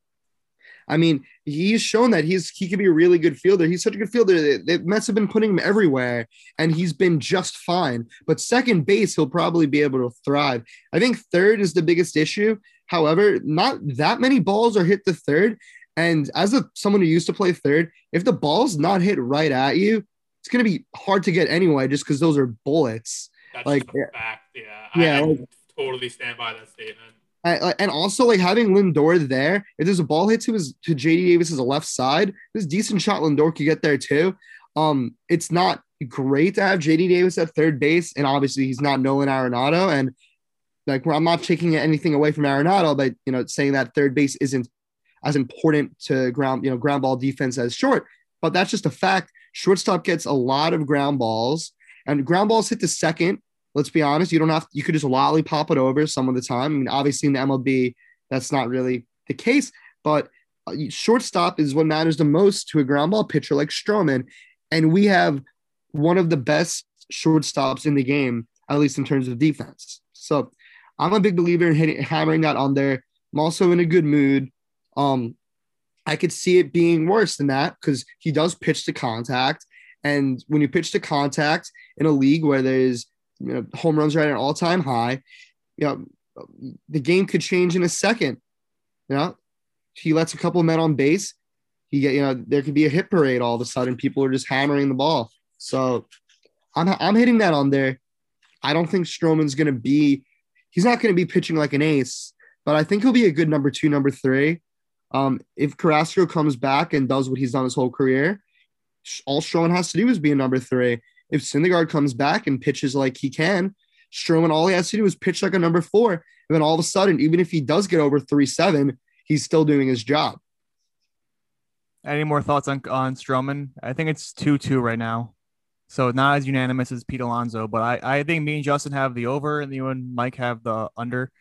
I mean, he's shown that he's he could be a really good fielder. He's such a good fielder. The, the Mets have been putting him everywhere, and he's been just fine. But second base, he'll probably be able to thrive. I think third is the biggest issue. However, not that many balls are hit to third. And as a someone who used to play third, if the ball's not hit right at you, it's going to be hard to get anyway, just because those are bullets. That's like, a fact. Yeah. Yeah. I, I like, totally stand by that statement. I, and also, like, having Lindor there, if there's a ball hit to his to J D Davis's left side, there's a decent shot Lindor could get there too. Um, it's not great to have J D Davis at third base, and obviously he's not Nolan Arenado. And like, I'm not taking anything away from Arenado, but you know, saying that third base isn't as important to ground, you know, ground ball defense as short, but that's just a fact. Shortstop gets a lot of ground balls, and ground balls hit to second. Let's be honest, you don't have, you could just lollipop it over some of the time. I mean, obviously in the M L B, that's not really the case, but shortstop is what matters the most to a ground ball pitcher like Stroman. And we have one of the best shortstops in the game, at least in terms of defense. So I'm a big believer in hitting, hammering that on there. I'm also in a good mood. Um, I could see it being worse than that because he does pitch to contact. And when you pitch to contact in a league where there's, you know, home runs are at an all-time high, you know, the game could change in a second. You know, he lets a couple of men on base. He get, you know, there could be a hit parade all of a sudden. People are just hammering the ball. So I'm I'm hitting that on there. I don't think Stroman's going to be – he's not going to be pitching like an ace, but I think he'll be a good number two, number three. Um, if Carrasco comes back and does what he's done his whole career, all Stroman has to do is be a number three. If Syndergaard comes back and pitches like he can, Stroman, all he has to do is pitch like a number four. And then all of a sudden, even if he does get over three seven, he's still doing his job. Any more thoughts on, on Stroman? I think it's two two right now. So not as unanimous as Pete Alonso, but I, I think me and Justin have the over and you and Mike have the under.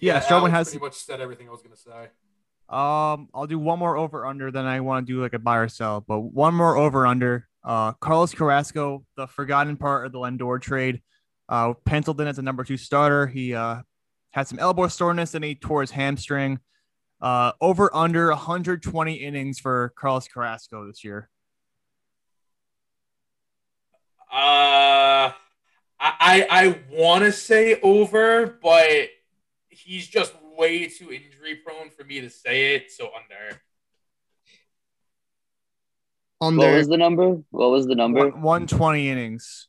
Yeah, yeah Stroman has pretty much said everything I was going to say. Um, I'll do one more over under, then I want to do like a buy or sell, but one more over under. Uh, Carlos Carrasco, the forgotten part of the Lindor trade, uh, penciled in as a number two starter. He uh, had some elbow soreness and he tore his hamstring. Uh, over under one hundred twenty innings for Carlos Carrasco this year. Uh, I I want to say over, but he's just way too injury prone for me to say it. So under. Under. What was the number? What was the number? one hundred twenty innings.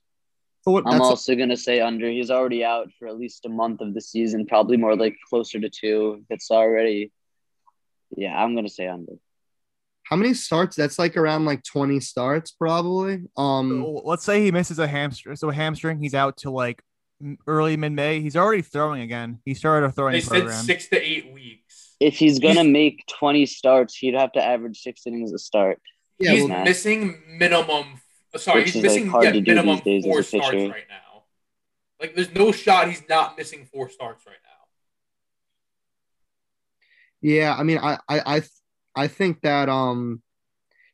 Oh, I'm also a- going to say under. He's already out for at least a month of the season, probably more like closer to two. It's already, yeah, I'm going to say under. How many starts? That's like around like twenty starts probably. Um, so let's say he misses a hamstring. So a hamstring, he's out to like early mid-May. He's already throwing again. He started a throwing they program. They said six to eight weeks. If he's going to make twenty starts, he'd have to average six innings a start. Yeah, he's well, missing minimum. Sorry, Which he's missing like yeah, minimum four starts right now. Like, there's no shot he's not missing four starts right now. Yeah, I mean, I, I, I, I think that um,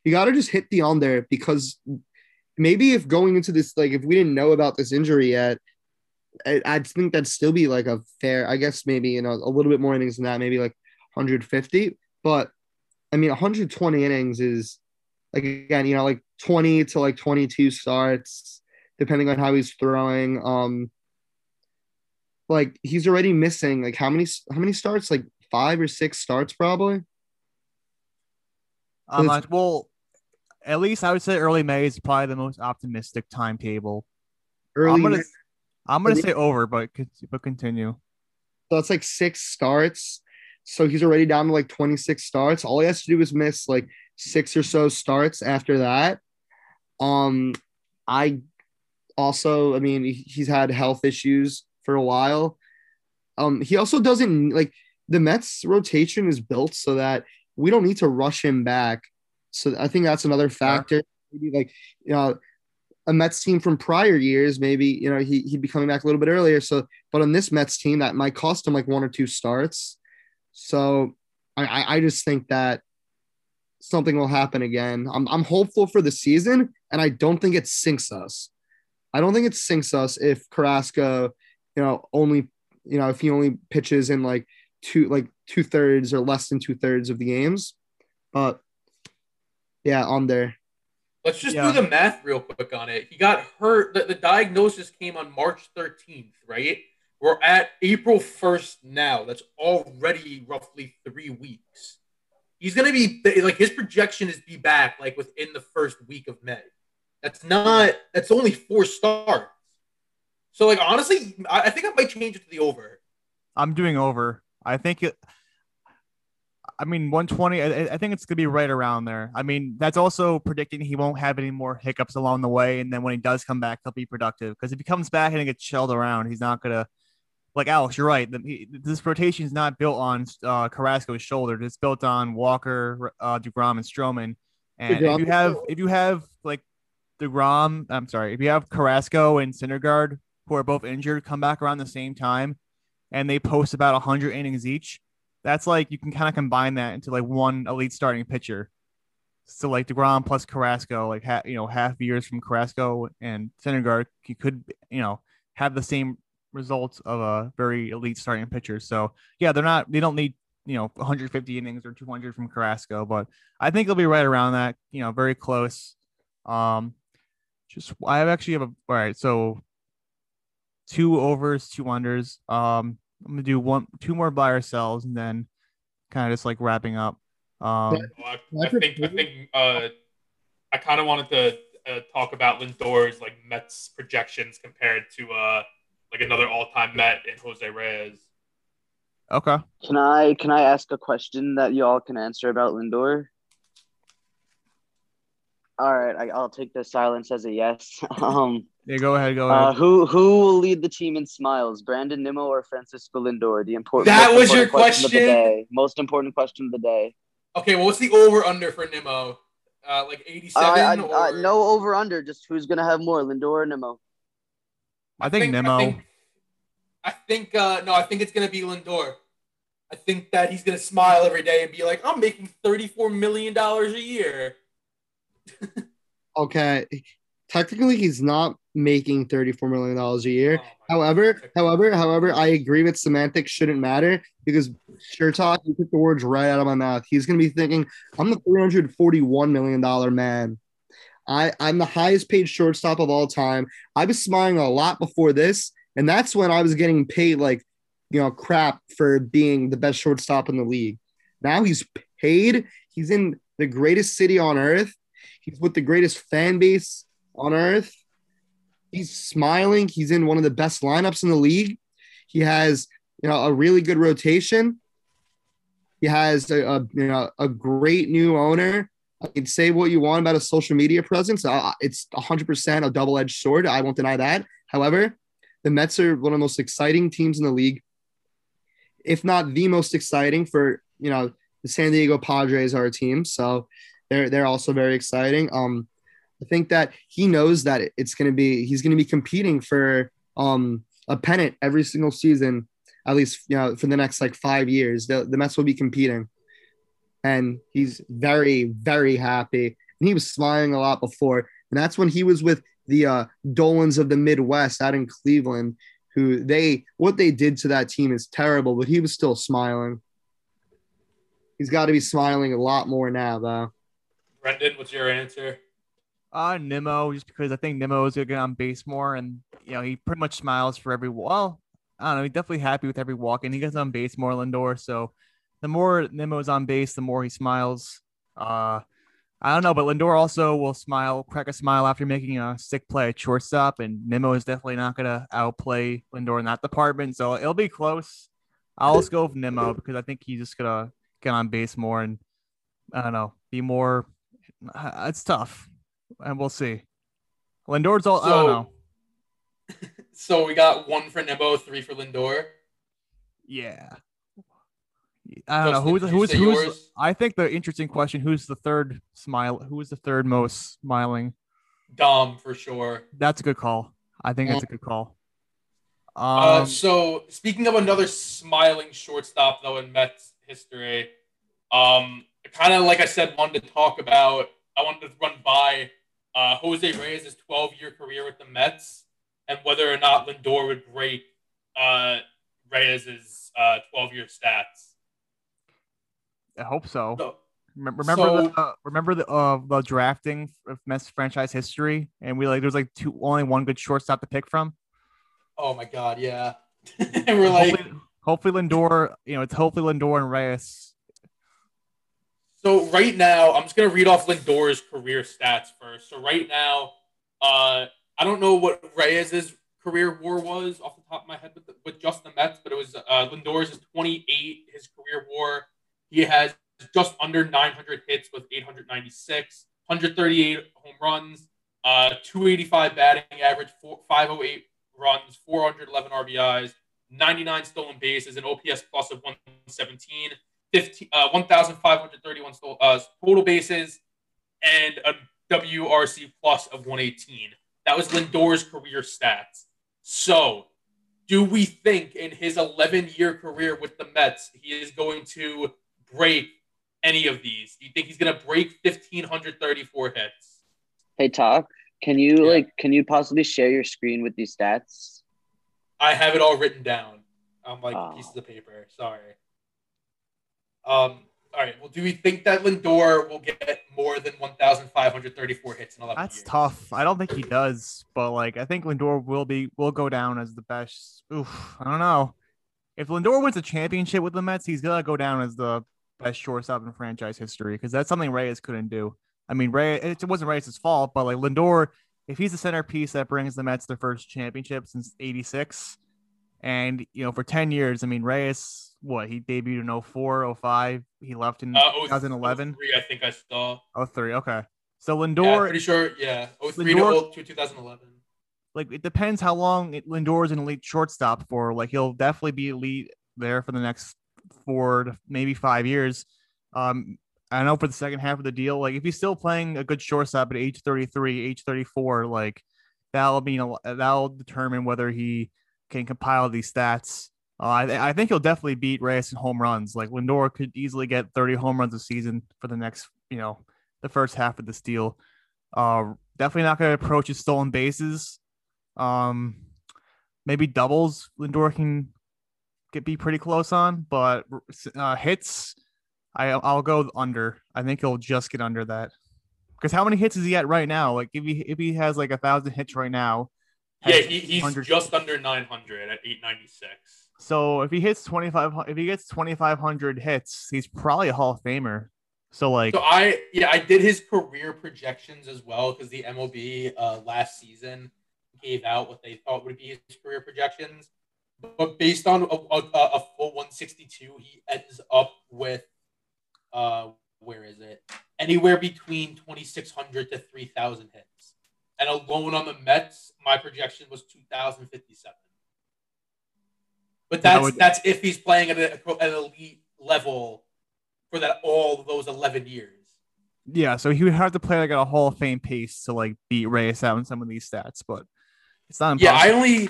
you got to just hit the on there because maybe if going into this, like, if we didn't know about this injury yet, I, I think that'd still be like a fair. I guess maybe you know a little bit more innings than that, maybe like one hundred fifty. But I mean, one hundred twenty innings is. Like, again, you know, like twenty to like twenty-two starts, depending on how he's throwing. Um, like, he's already missing, like, how many how many starts? Like, five or six starts, probably? Um, I, well, at least I would say early May is probably the most optimistic timetable. Early I'm gonna, May. I'm going to say over, but, but continue. So, it's like six starts. So, he's already down to like twenty-six starts. All he has to do is miss, like, six or so starts after that. Um, I also, I mean, he's had health issues for a while. Um, he also doesn't like the Mets rotation is built so that we don't need to rush him back. So I think that's another factor. Maybe like, you know, a Mets team from prior years, maybe, you know, he, he'd be coming back a little bit earlier. So, but on this Mets team that might cost him like one or two starts. So I, I just think that something will happen again. I'm I'm hopeful for the season, and I don't think it sinks us. I don't think it sinks us if Carrasco, you know, only, you know, if he only pitches in like two, like two thirds or less than two thirds of the games. But yeah, on there. Let's just yeah. do the math real quick on it. He got hurt. The, the diagnosis came on March thirteenth, right? We're at April first now. That's already roughly three weeks. He's going to be – like his projection is be back like within the first week of May. That's not – that's only four starts. So, like, honestly, I think I might change it to the over. I'm doing over. I think it, I mean, one twenty, I, I think it's going to be right around there. I mean, that's also predicting he won't have any more hiccups along the way. And then when he does come back, he'll be productive, because if he comes back and he gets shelled around, he's not going to, like Alex, you're right. He, this rotation is not built on uh, Carrasco's shoulder. It's built on Walker, uh, DeGrom, and Stroman. And DeGrom, if you have, if you have like DeGrom, I'm sorry, if you have Carrasco and Syndergaard, who are both injured, come back around the same time, and they post about one hundred innings each, that's like, you can kind of combine that into like one elite starting pitcher. So like DeGrom plus Carrasco, like ha- you know, half the years from Carrasco and Syndergaard, you could, you know, have the same results of a very elite starting pitcher. So yeah, they're not, they don't need, you know, one hundred fifty innings or two hundred from Carrasco, but I think they'll be right around that, you know, very close. Um, just, I actually have a, all right. So two overs, two unders. Um, I'm gonna do one, two more buy or sells, and then kind of just like wrapping up. Um, I, I think I think uh, I kind of wanted to uh, talk about Lindor's like Mets projections compared to uh, like another all-time Met in Jose Reyes. Okay. Can I can I ask a question that y'all can answer about Lindor? All right, I, I'll take the silence as a yes. um, yeah, go ahead, go ahead. Uh, who who will lead the team in smiles, Brandon Nimmo or Francisco Lindor? The important that was important your question. question of the day. Most important question of the day. Okay, well, what's the over under for Nimmo? Uh, like eighty-seven. Uh, I, or... uh, no over under. Just who's gonna have more, Lindor or Nimmo? I think, I think Nimmo. I think, I think uh, no. I think it's gonna be Lindor. I think that he's gonna smile every day and be like, "I'm making thirty-four million dollars a year." Okay, technically he's not making thirty-four million dollars a year. Oh, however, God. however, however, I agree with semantics shouldn't matter, because sure talk, you took the words right out of my mouth. He's going to be thinking, I'm the three hundred forty-one million dollars man. I, I'm the highest paid shortstop of all time. I was smiling a lot before this, and that's when I was getting paid like, you know, crap for being the best shortstop in the league. Now he's paid. He's in the greatest city on earth. He's with the greatest fan base on earth. He's smiling. He's in one of the best lineups in the league. He has, you know, a really good rotation. He has a, a you know a great new owner. I can say what you want about his social media presence. Uh, it's one hundred percent a double-edged sword. I won't deny that. However, the Mets are one of the most exciting teams in the league, if not the most exciting. For you know, the San Diego Padres are a team, so. They're they're also very exciting. Um, I think that he knows that it's gonna be he's gonna be competing for um a pennant every single season, at least you know for the next like five years. The the Mets will be competing, and he's very very happy. And he was smiling a lot before, and that's when he was with the uh, Dolans of the Midwest out in Cleveland, who they what they did to that team is terrible, but he was still smiling. He's got to be smiling a lot more now, though. Brendan, what's your answer? Uh, Nimmo, just because I think Nimmo is going to get on base more, and, you know, he pretty much smiles for every – well, I don't know. He's definitely happy with every walk, and he gets on base more, Lindor. So the more Nimmo is on base, the more he smiles. Uh, I don't know, but Lindor also will smile, crack a smile after making a sick play at shortstop, and Nimmo is definitely not going to outplay Lindor in that department. So it'll be close. I'll just go with Nimmo because I think he's just going to get on base more and, I don't know, be more – it's tough, and we'll see. Lindor's all so, I don't know. So we got one for Nimmo, three for Lindor. Yeah, I don't Justin, know who's who's who's. Yours? I think the interesting question: who's the third smile? Who is the third most smiling? Dom for sure. That's a good call. I think yeah. that's a good call. Um, uh, so speaking of another smiling shortstop, though, in Mets history, um. kind of like I said, wanted to talk about, I wanted to run by uh, Jose Reyes' twelve-year career with the Mets and whether or not Lindor would break uh, Reyes' uh, twelve-year stats. I hope so. so remember so, the, uh, remember the, uh, the drafting of Mets franchise history? And we like there's like two, only one good shortstop to pick from? Oh, my God, yeah. And we're like... Hopefully, hopefully Lindor, you know, it's hopefully Lindor and Reyes. So right now, I'm just going to read off Lindor's career stats first. So right now, uh, I don't know what Reyes' career W A R was off the top of my head with, the, with just the Mets, but it was uh, Lindor's is twenty-eight, his career W A R. He has just under nine hundred hits with eight hundred ninety-six, one hundred thirty-eight home runs, uh, two eighty-five batting average, five oh eight runs, four eleven R B Is, ninety-nine stolen bases, an O P S plus of one seventeen, fifteen, uh, one thousand five hundred thirty-one stole, uh, total bases, and a W R C plus of one eighteen. That was Lindor's career stats. So do we think in his eleven-year career with the Mets, he is going to break any of these? Do you think he's going to break one thousand five hundred thirty-four hits? Hey, Talk, can you yeah. like can you possibly share your screen with these stats? I have it all written down on like oh. pieces of paper. Sorry. Um. All right. Well, do we think that Lindor will get more than one thousand five hundred thirty-four hits in eleven That's years? That's tough. I don't think he does, but like I think Lindor will be will go down as the best. Oof. I don't know. If Lindor wins a championship with the Mets, he's gonna go down as the best shortstop in franchise history because that's something Reyes couldn't do. I mean, Ray, it wasn't Reyes' fault, but like Lindor, if he's the centerpiece that brings the Mets their first championship since eighty-six, and you know for ten years, I mean Reyes. What he debuted in oh four, oh five. He left in uh, twenty eleven. oh three, I think I saw. oh three, okay. So Lindor. Yeah, I'm pretty sure, yeah. oh three Lindor, to twenty eleven. Like, it depends how long it, Lindor's an elite shortstop for. Like, he'll definitely be elite there for the next four to maybe five years. Um, I know for the second half of the deal, like, if he's still playing a good shortstop at age thirty-three, age thirty-four, like, that'll mean a, that'll determine whether he can compile these stats. Uh, I, th- I think he'll definitely beat Reyes in home runs. Like Lindor could easily get thirty home runs a season for the next, you know, the first half of this deal. Uh, definitely not going to approach his stolen bases. Um, maybe doubles Lindor can get be pretty close on, but uh, hits, I I'll go under. I think he'll just get under that because how many hits is he at right now? Like if he if he has like a thousand hits right now, yeah, he, he's one hundred just under nine hundred at eight ninety six. So if he hits twenty-five, if he gets twenty-five hundred hits, he's probably a Hall of Famer. So like, so I yeah, I did his career projections as well because the M L B uh, last season gave out what they thought would be his career projections, but based on a, a, a full one sixty-two, he ends up with uh, where is it? Anywhere between twenty-six hundred to three thousand hits, and alone on the Mets, my projection was two thousand fifty-seven. But that's would, that's if he's playing at a, an elite level for that all those eleven years. Yeah, so he would have to play like at a Hall of Fame pace to like beat Reyes out in some of these stats, but it's not impossible. Yeah, I only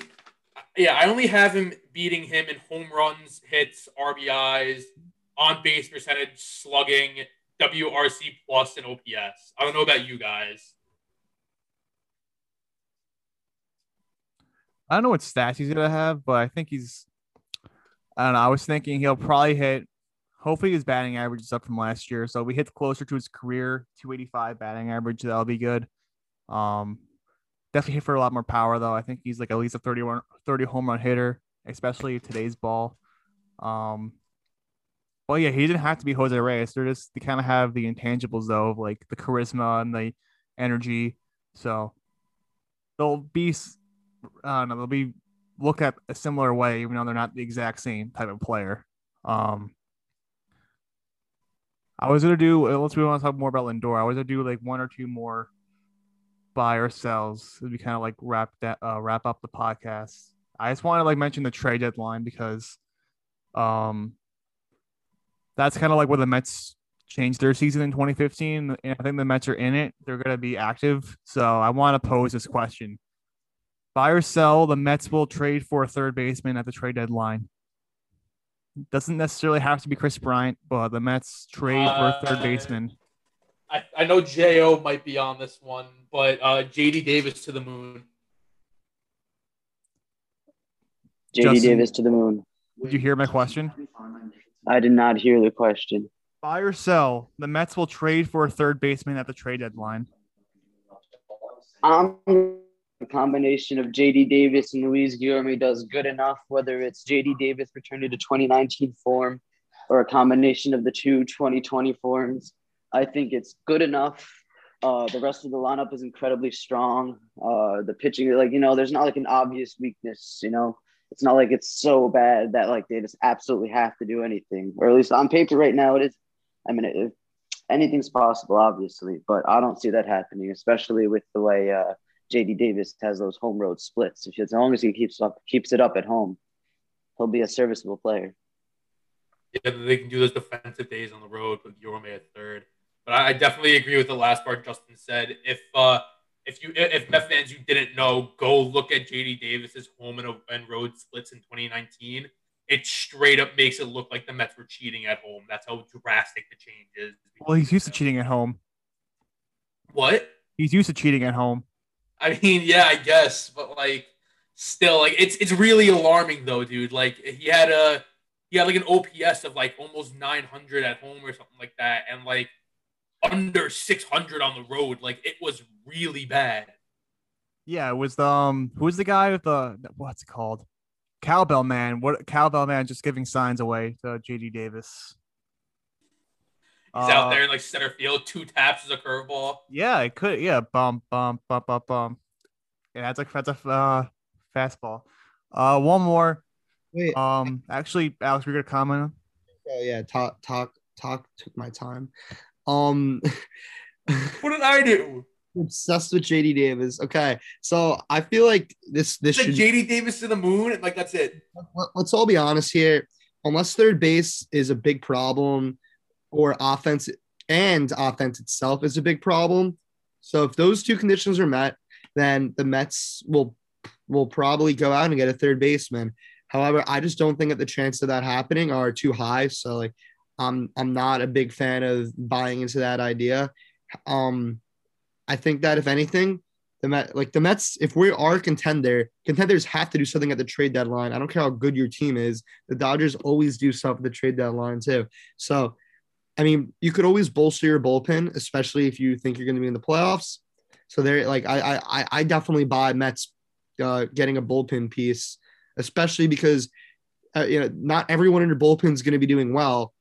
yeah I only have him beating him in home runs, hits, R B Is, on base percentage, slugging, W R C plus, and O P S. I don't know about you guys. I don't know what stats he's gonna have, but I think he's. I don't know. I was thinking he'll probably hit. Hopefully, his batting average is up from last year, so we hit closer to his career two eighty-five batting average. That'll be good. Um, definitely hit for a lot more power, though. I think he's like at least a thirty-one, thirty home run hitter, especially today's ball. Um, well, yeah, he didn't have to be Jose Reyes. They're just they kind of have the intangibles though, of like the charisma and the energy. So they'll be. I don't know. They'll be. Look at a similar way, even though they're not the exact same type of player. Um, I was going to do, let's we want to talk more about Lindor. I was going to do like one or two more buy or sells. We kind of like wrap that, uh, wrap up the podcast. I just want to like mention the trade deadline because um, that's kind of like where the Mets changed their season in twenty fifteen. And I think the Mets are in it. They're going to be active. So I want to pose this question. Buy or sell, the Mets will trade for a third baseman at the trade deadline. Doesn't necessarily have to be Chris Bryant, but the Mets trade uh, for a third baseman. I, I know J O might be on this one, but uh, J D Davis to the moon. J D Davis to the moon. Did you hear my question? I did not hear the question. Buy or sell, the Mets will trade for a third baseman at the trade deadline. Um... The combination of J D Davis and Luis Guillorme does good enough, whether it's J D Davis returning to twenty nineteen form or a combination of the two twenty twenty forms. I think it's good enough Uh, the rest of the lineup is incredibly strong. Uh, the pitching, like, you know, there's not like an obvious weakness, you know. It's not like it's so bad that like they just absolutely have to do anything, or at least on paper right now it is. I mean, it, it, anything's possible, obviously, but I don't see that happening, especially with the way uh, J D Davis has those home road splits. If as long as he keeps up, keeps it up at home, he'll be a serviceable player. Yeah, they can do those defensive days on the road with Guillorme at third. But I definitely agree with the last part Justin said. If uh, if you if Met fans you didn't know, go look at J D Davis's home and, and road splits in twenty nineteen. It straight up makes it look like the Mets were cheating at home. That's how drastic the change is. Well, he's used to cheating at home. What? He's used to cheating at home. I mean, yeah, I guess, but like, still, like it's it's really alarming though, dude. Like he had a he had like an O P S of like almost nine hundred at home or something like that, and like under six hundred on the road. Like it was really bad. Yeah, it was the um, who was the guy with the what's it called? Cowbell man. What Cowbell man just giving signs away to J D Davis. He's uh, out there in like center field, two taps as a curveball. Yeah, it could. Yeah, bump, bump, bump, bump, bump. Yeah, that's like that's a uh, fastball. Uh, one more. Wait, um, actually, Alex, we're gonna comment on. Oh yeah, talk, talk, talk. Took my time. Um, what did I do? Obsessed with J D Davis. Okay, so I feel like this this it's should like J D Davis to the moon. Like that's it. Let's all be honest here. Unless third base is a big problem, or offense and offense itself is a big problem. So if those two conditions are met, then the Mets will will probably go out and get a third baseman. However, I just don't think that the chances of that happening are too high. So like, I'm I'm not a big fan of buying into that idea. Um, I think that if anything, the Met, like the Mets, if we are a contender, contenders have to do something at the trade deadline. I don't care how good your team is. The Dodgers always do stuff at the trade deadline too. So, I mean, you could always bolster your bullpen, especially if you think you're going to be in the playoffs. So there, like I I I definitely buy Mets uh, getting a bullpen piece, especially because uh, you know not everyone in your bullpen is going to be doing well.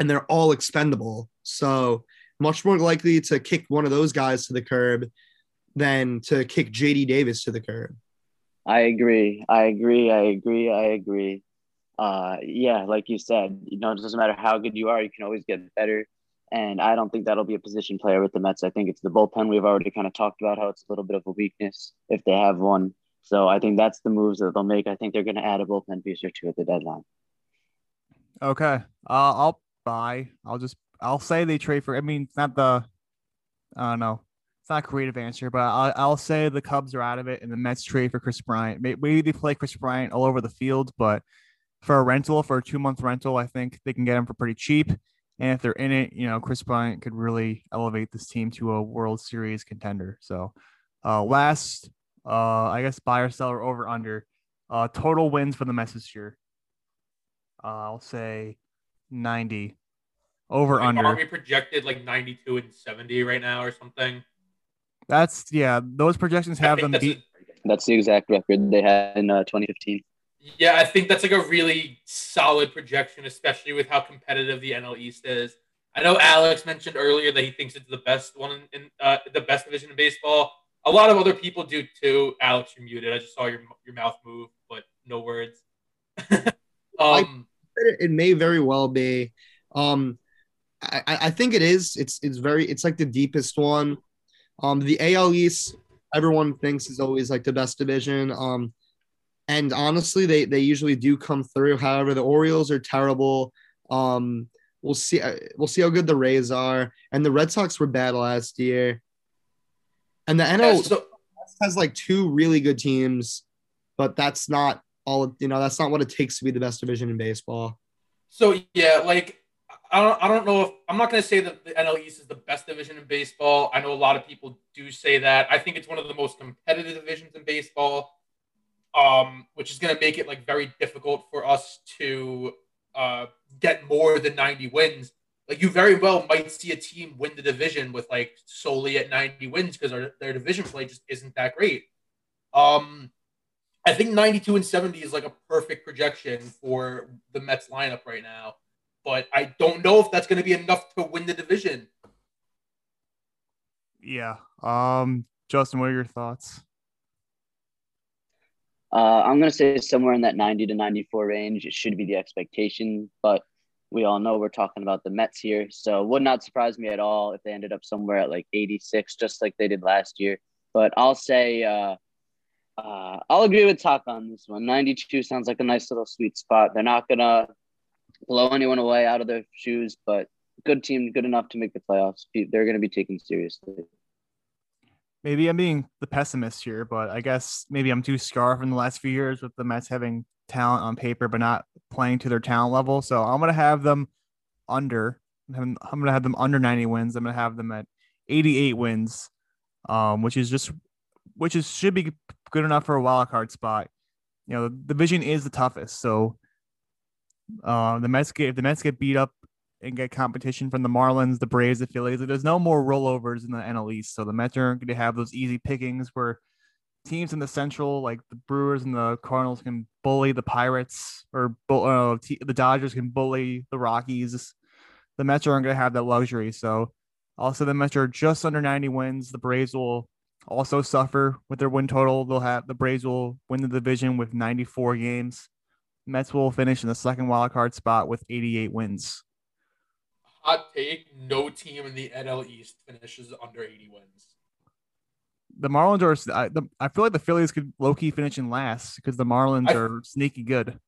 And they're all expendable. So much more likely to kick one of those guys to the curb than to kick J D Davis to the curb. I agree. I agree. I agree. I agree. Uh, yeah, like you said, you know, it doesn't matter how good you are, you can always get better. And I don't think that'll be a position player with the Mets. I think it's the bullpen. We've already kind of talked about how it's a little bit of a weakness if they have one. So I think that's the moves that they'll make. I think they're going to add a bullpen piece or two at the deadline. Okay. Uh, I'll, Buy. I'll just I'll say they trade for. I mean, it's not the I don't know. It's not a creative answer, but I'll, I'll say the Cubs are out of it and the Mets trade for Chris Bryant. Maybe they play Chris Bryant all over the field, but for a rental, for a two month rental, I think they can get him for pretty cheap. And if they're in it, you know, Chris Bryant could really elevate this team to a World Series contender. So, uh, last, uh, I guess buyer seller over under, uh, total wins for the Mets this year. Uh, I'll say. ninety over like, under. Are we projected like ninety-two and seventy right now or something? That's yeah. Those projections have them that's beat. A, that's the exact record they had in uh, twenty fifteen. Yeah, I think that's like a really solid projection, especially with how competitive the N L East is. I know Alex mentioned earlier that he thinks it's the best one in, in uh, the best division in baseball. A lot of other people do too. Alex, you're muted. I just saw your your mouth move, but no words. um. I- It may very well be. Um, I, I think it is. It's it's very. It's like the deepest one. Um, the A L East, everyone thinks is always like the best division. Um, and honestly, they they usually do come through. However, the Orioles are terrible. Um, we'll see. We'll see how good the Rays are. And the Red Sox were bad last year. And the N L yeah, so- has like two really good teams, but that's not. All you know, that's not what it takes to be the best division in baseball. So yeah, like I don't, I don't know if I'm not going to say that the N L East is the best division in baseball. I know a lot of people do say that. I think it's one of the most competitive divisions in baseball, um, which is going to make it like very difficult for us to uh, get more than ninety wins. Like you very well might see a team win the division with like solely at ninety wins because our, their division play just isn't that great. Um. I think ninety-two and seventy is like a perfect projection for the Mets lineup right now, but I don't know if that's going to be enough to win the division. Yeah. Um, Justin, what are your thoughts? Uh, I'm going to say somewhere in that ninety to ninety-four range. It should be the expectation, but we all know we're talking about the Mets here. So it would not surprise me at all if they ended up somewhere at like eighty-six, just like they did last year. But I'll say uh, uh, I'll agree with Talk on this one. ninety-two sounds like a nice little sweet spot. They're not going to blow anyone away out of their shoes, but good team, good enough to make the playoffs. They're going to be taken seriously. Maybe I'm being the pessimist here, but I guess maybe I'm too scarred from the last few years with the Mets having talent on paper, but not playing to their talent level. So I'm going to have them under, I'm going to have them under ninety wins. I'm going to have them at eighty-eight wins, um, which is just, which is, should be good enough for a wild card spot. You know, the division is the toughest. So uh, the Mets get, if the Mets get beat up and get competition from the Marlins, the Braves, the Phillies, there's no more rollovers in the N L East. So the Mets aren't going to have those easy pickings where teams in the Central, like the Brewers and the Cardinals, can bully the Pirates, or uh, the Dodgers can bully the Rockies. The Mets aren't going to have that luxury. So also the Mets are just under ninety wins. The Braves will also suffer with their win total. They'll have the Braves will win the division with ninety-four games. Mets will finish in the second wildcard spot with eighty-eight wins. Hot take, no team in the N L East finishes under eighty wins. The Marlins are I, the, I feel like the Phillies could low-key finish in last because the Marlins I, are sneaky good.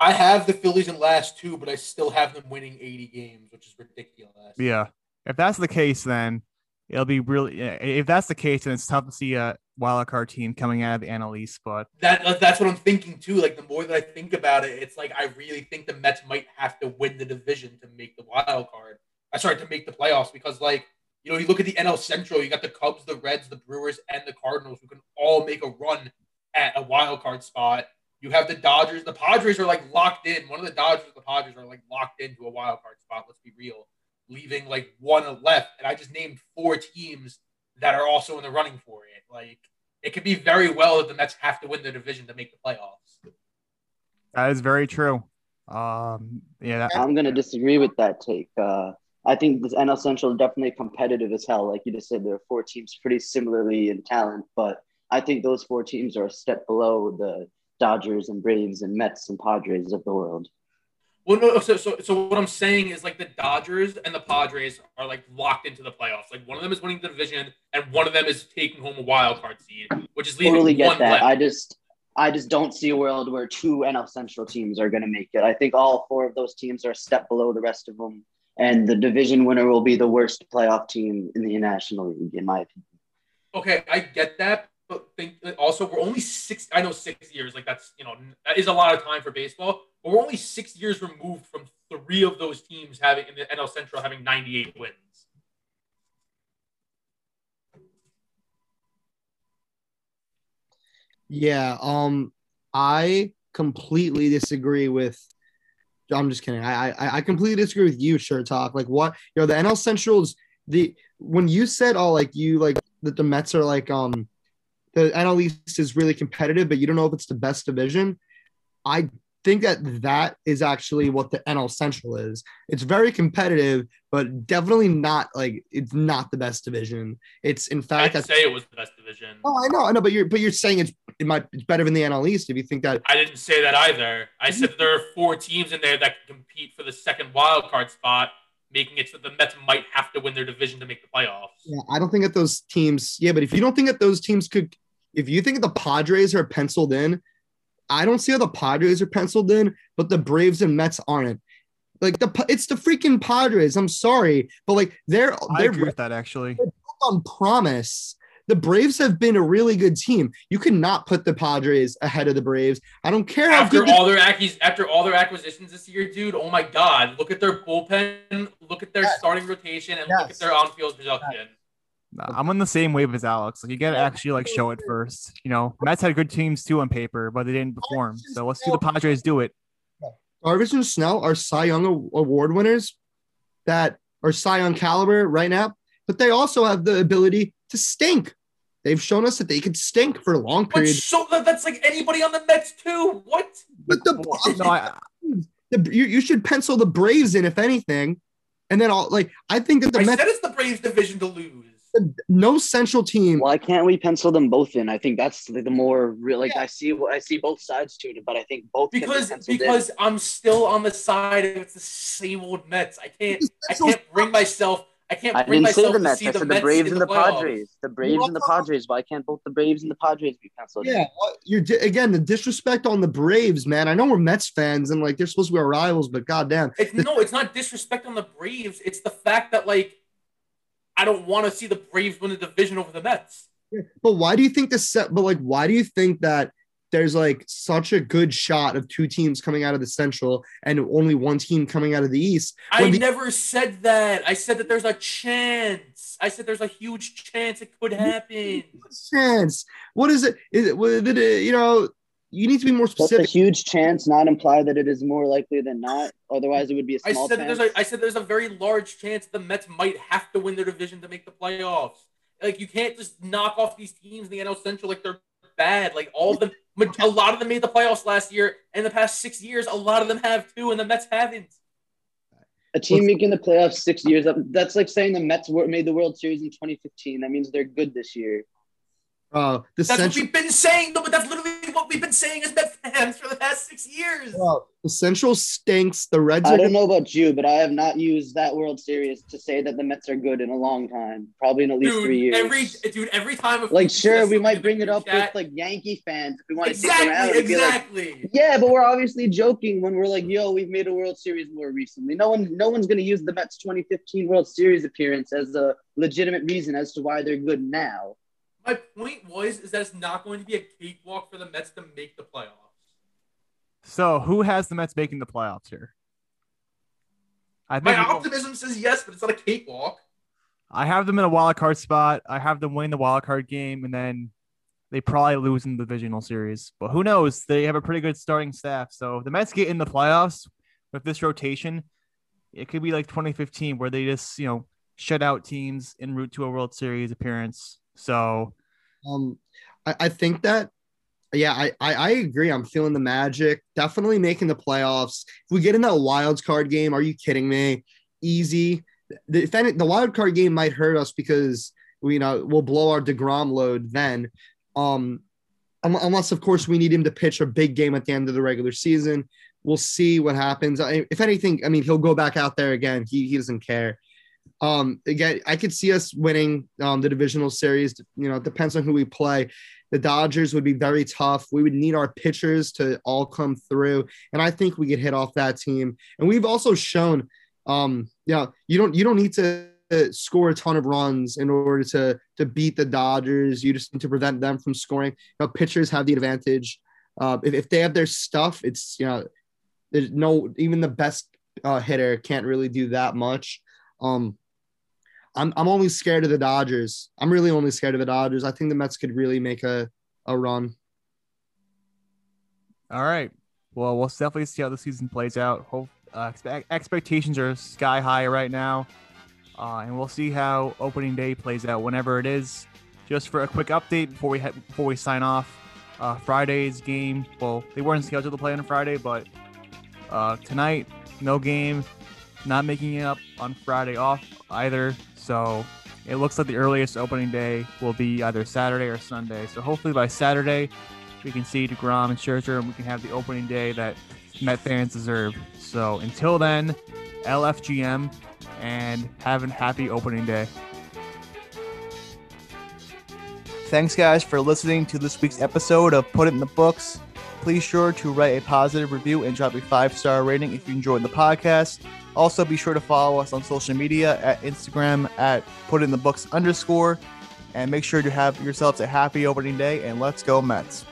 I have the Phillies in last too, but I still have them winning eighty games, which is ridiculous. Yeah. If that's the case, then it'll be really – if that's the case, then it's tough to see a wildcard team coming out of the N L East. But that, that's what I'm thinking too. Like, the more that I think about it, it's like I really think the Mets might have to win the division to make the wild card. I started to make the playoffs because, like, you know, you look at the N L Central, you got the Cubs, the Reds, the Brewers, and the Cardinals who can all make a run at a wild card spot. You have the Dodgers. The Padres are, like, locked in. One of the Dodgers and the Padres are, like, locked into a wild card spot, let's be real, leaving, like, one left. And I just named four teams that are also in the running for it. Like, it could be very well that the Mets have to win their division to make the playoffs. That is very true. Um, yeah, that- I'm going to disagree with that take. Uh I think this N L Central is definitely competitive as hell. Like you just said, there are four teams pretty similarly in talent, but I think those four teams are a step below the Dodgers and Braves and Mets and Padres of the world. Well, no, so, so, so what I'm saying is, like, the Dodgers and the Padres are, like, locked into the playoffs. Like, one of them is winning the division and one of them is taking home a wild card seed, which is leaving totally get one that. Left. I just, I just don't see a world where two N L Central teams are going to make it. I think all four of those teams are a step below the rest of them. And the division winner will be the worst playoff team in the National League, in my opinion. Okay, I get that, but think also we're only six. I know six years, like that's you know that is a lot of time for baseball. But we're only six years removed from three of those teams having in the N L Central having ninety-eight wins. Yeah, um, I completely disagree with. I'm just kidding. I, I I completely disagree with you, Sure Talk. Like, what you know, the N L Central is the when you said, oh, like you like that the Mets are like um the N L East is really competitive, but you don't know if it's the best division. I think that that is actually what the N L Central is. It's very competitive, but definitely not like it's not the best division. It's in fact I'd say it was the best division. Oh, I know, I know, but you're but you're saying it's. It might be better than the N L East if you think that. I didn't say that either. I said there are four teams in there that can compete for the second wild card spot, making it so the Mets might have to win their division to make the playoffs. Yeah, I don't think that those teams. Yeah, but if you don't think that those teams could, if you think that the Padres are penciled in, I don't see how the Padres are penciled in, but the Braves and Mets aren't. Like the it's the freaking Padres. I'm sorry, but like they're I they're agree with that actually. They're on promise. The Braves have been a really good team. You cannot put the Padres ahead of the Braves. I don't care how after good all this- their acquis- after all their acquisitions this year, dude. Oh my God! Look at their bullpen. Look at their yes. starting rotation, and yes. look at their on-field production. I'm on the same wave as Alex. Like, you got to actually like show it first. You know, Mets had good teams too on paper, but they didn't perform. So let's see the Padres do it. Darvish and Snell are Cy Young Award winners that are Cy Young caliber right now, but they also have the ability to stink. They've shown us that they can stink for a long period. So that's like anybody on the Mets too. What? But the, no, I, the you, you should pencil the Braves in if anything, and then all like I think that the I Mets said it's the Braves division to lose. no central team. Why can't we pencil them both in? I think that's the more real. Like yeah. I see, I see both sides to it, but I think both because can be because in. I'm still on the side of the same old Mets. I can't. I can't bring myself. I can't. I bring didn't myself say the Mets. I said the, the Braves and the, the Padres. The Braves well, and the Padres. Why can't both the Braves and the Padres be penciled? Yeah, well, you're again the disrespect on the Braves, man. I know we're Mets fans and like they're supposed to be our rivals, but goddamn. It's, the, no, it's not disrespect on the Braves. It's the fact that like. I don't want to see the Braves win the division over the Mets. But why do you think this set? But like, why do you think that there's like such a good shot of two teams coming out of the Central and only one team coming out of the East? I the- never said that. I said that there's a chance. I said there's a huge chance it could happen. Chance? What is it? Is it? What, did it you know, you need to be more specific. That's a huge chance, not imply that it is more likely than not. Otherwise, it would be a small I said chance. There's a, I said there's a very large chance the Mets might have to win their division to make the playoffs. Like, you can't just knock off these teams in the N L Central like they're bad. Like, all of them, a lot of them made the playoffs last year. And the past six years, a lot of them have too, and the Mets haven't. A team making the playoffs six years, that's like saying the Mets made the World Series in twenty fifteen. That means they're good this year. Uh, the that's Central- what we've been saying, though, but that's literally what we've been saying as Mets fans for the past six years. Well, the Central stinks. The Reds. I are don't gonna- know about you, but I have not used that World Series to say that the Mets are good in a long time, probably in at least dude, three years. Every dude, every time. Like, sure, we might bring it up chat. With like Yankee fans if we want exactly, to take them out. Exactly. Like, yeah, but we're obviously joking when we're like, "Yo, we've made a World Series more recently." No one, no one's gonna use the Mets' twenty fifteen World Series appearance as a legitimate reason as to why they're good now. My point was is that it's not going to be a cakewalk for the Mets to make the playoffs. So who has the Mets making the playoffs here? I think my optimism both... says yes, but it's not a cakewalk. I have them in a wild card spot. I have them win the wild card game, and then they probably lose in the divisional series. But who knows? They have a pretty good starting staff. So if the Mets get in the playoffs with this rotation, it could be like twenty fifteen where they just, you know, shut out teams en route to a World Series appearance. So um, I, I think that, yeah, I, I, I agree. I'm feeling the magic. Definitely making the playoffs. If we get in that wild card game, are you kidding me? Easy. The, if any, the wild card game might hurt us because we, you know, we'll blow our DeGrom load then. Um, unless, of course, we need him to pitch a big game at the end of the regular season. We'll see what happens. I, if anything, I mean, he'll go back out there again. He, he doesn't care. Um, again, I could see us winning um, the divisional series. You know, it depends on who we play. The Dodgers would be very tough. We would need our pitchers to all come through, and I think we could hit off that team. And we've also shown, um, you know, you don't you don't need to score a ton of runs in order to to beat the Dodgers. You just need to prevent them from scoring. You know, pitchers have the advantage. Uh, if, if they have their stuff, it's you know, there's no even the best uh, hitter can't really do that much. Um, I'm I'm only scared of the Dodgers. I'm really only scared of the Dodgers. I think the Mets could really make a, a run. All right. Well, we'll definitely see how the season plays out. Hope uh, expect, expectations are sky high right now, uh, and we'll see how opening day plays out whenever it is. Just for a quick update before we ha- before we sign off, uh, Friday's game. Well, they weren't scheduled to play on Friday, but uh, tonight no game. Not making it up on Friday off either. So it looks like the earliest opening day will be either Saturday or Sunday. So hopefully by Saturday, we can see DeGrom and Scherzer and we can have the opening day that Met fans deserve. So until then, L F G M and have a happy opening day. Thanks guys for listening to this week's episode of Put It In The Books. Please sure to write a positive review and drop a five-star rating if you enjoyed the podcast. Also, be sure to follow us on social media at Instagram at putinthebooks underscore, and make sure to have yourselves a happy opening day, and let's go Mets.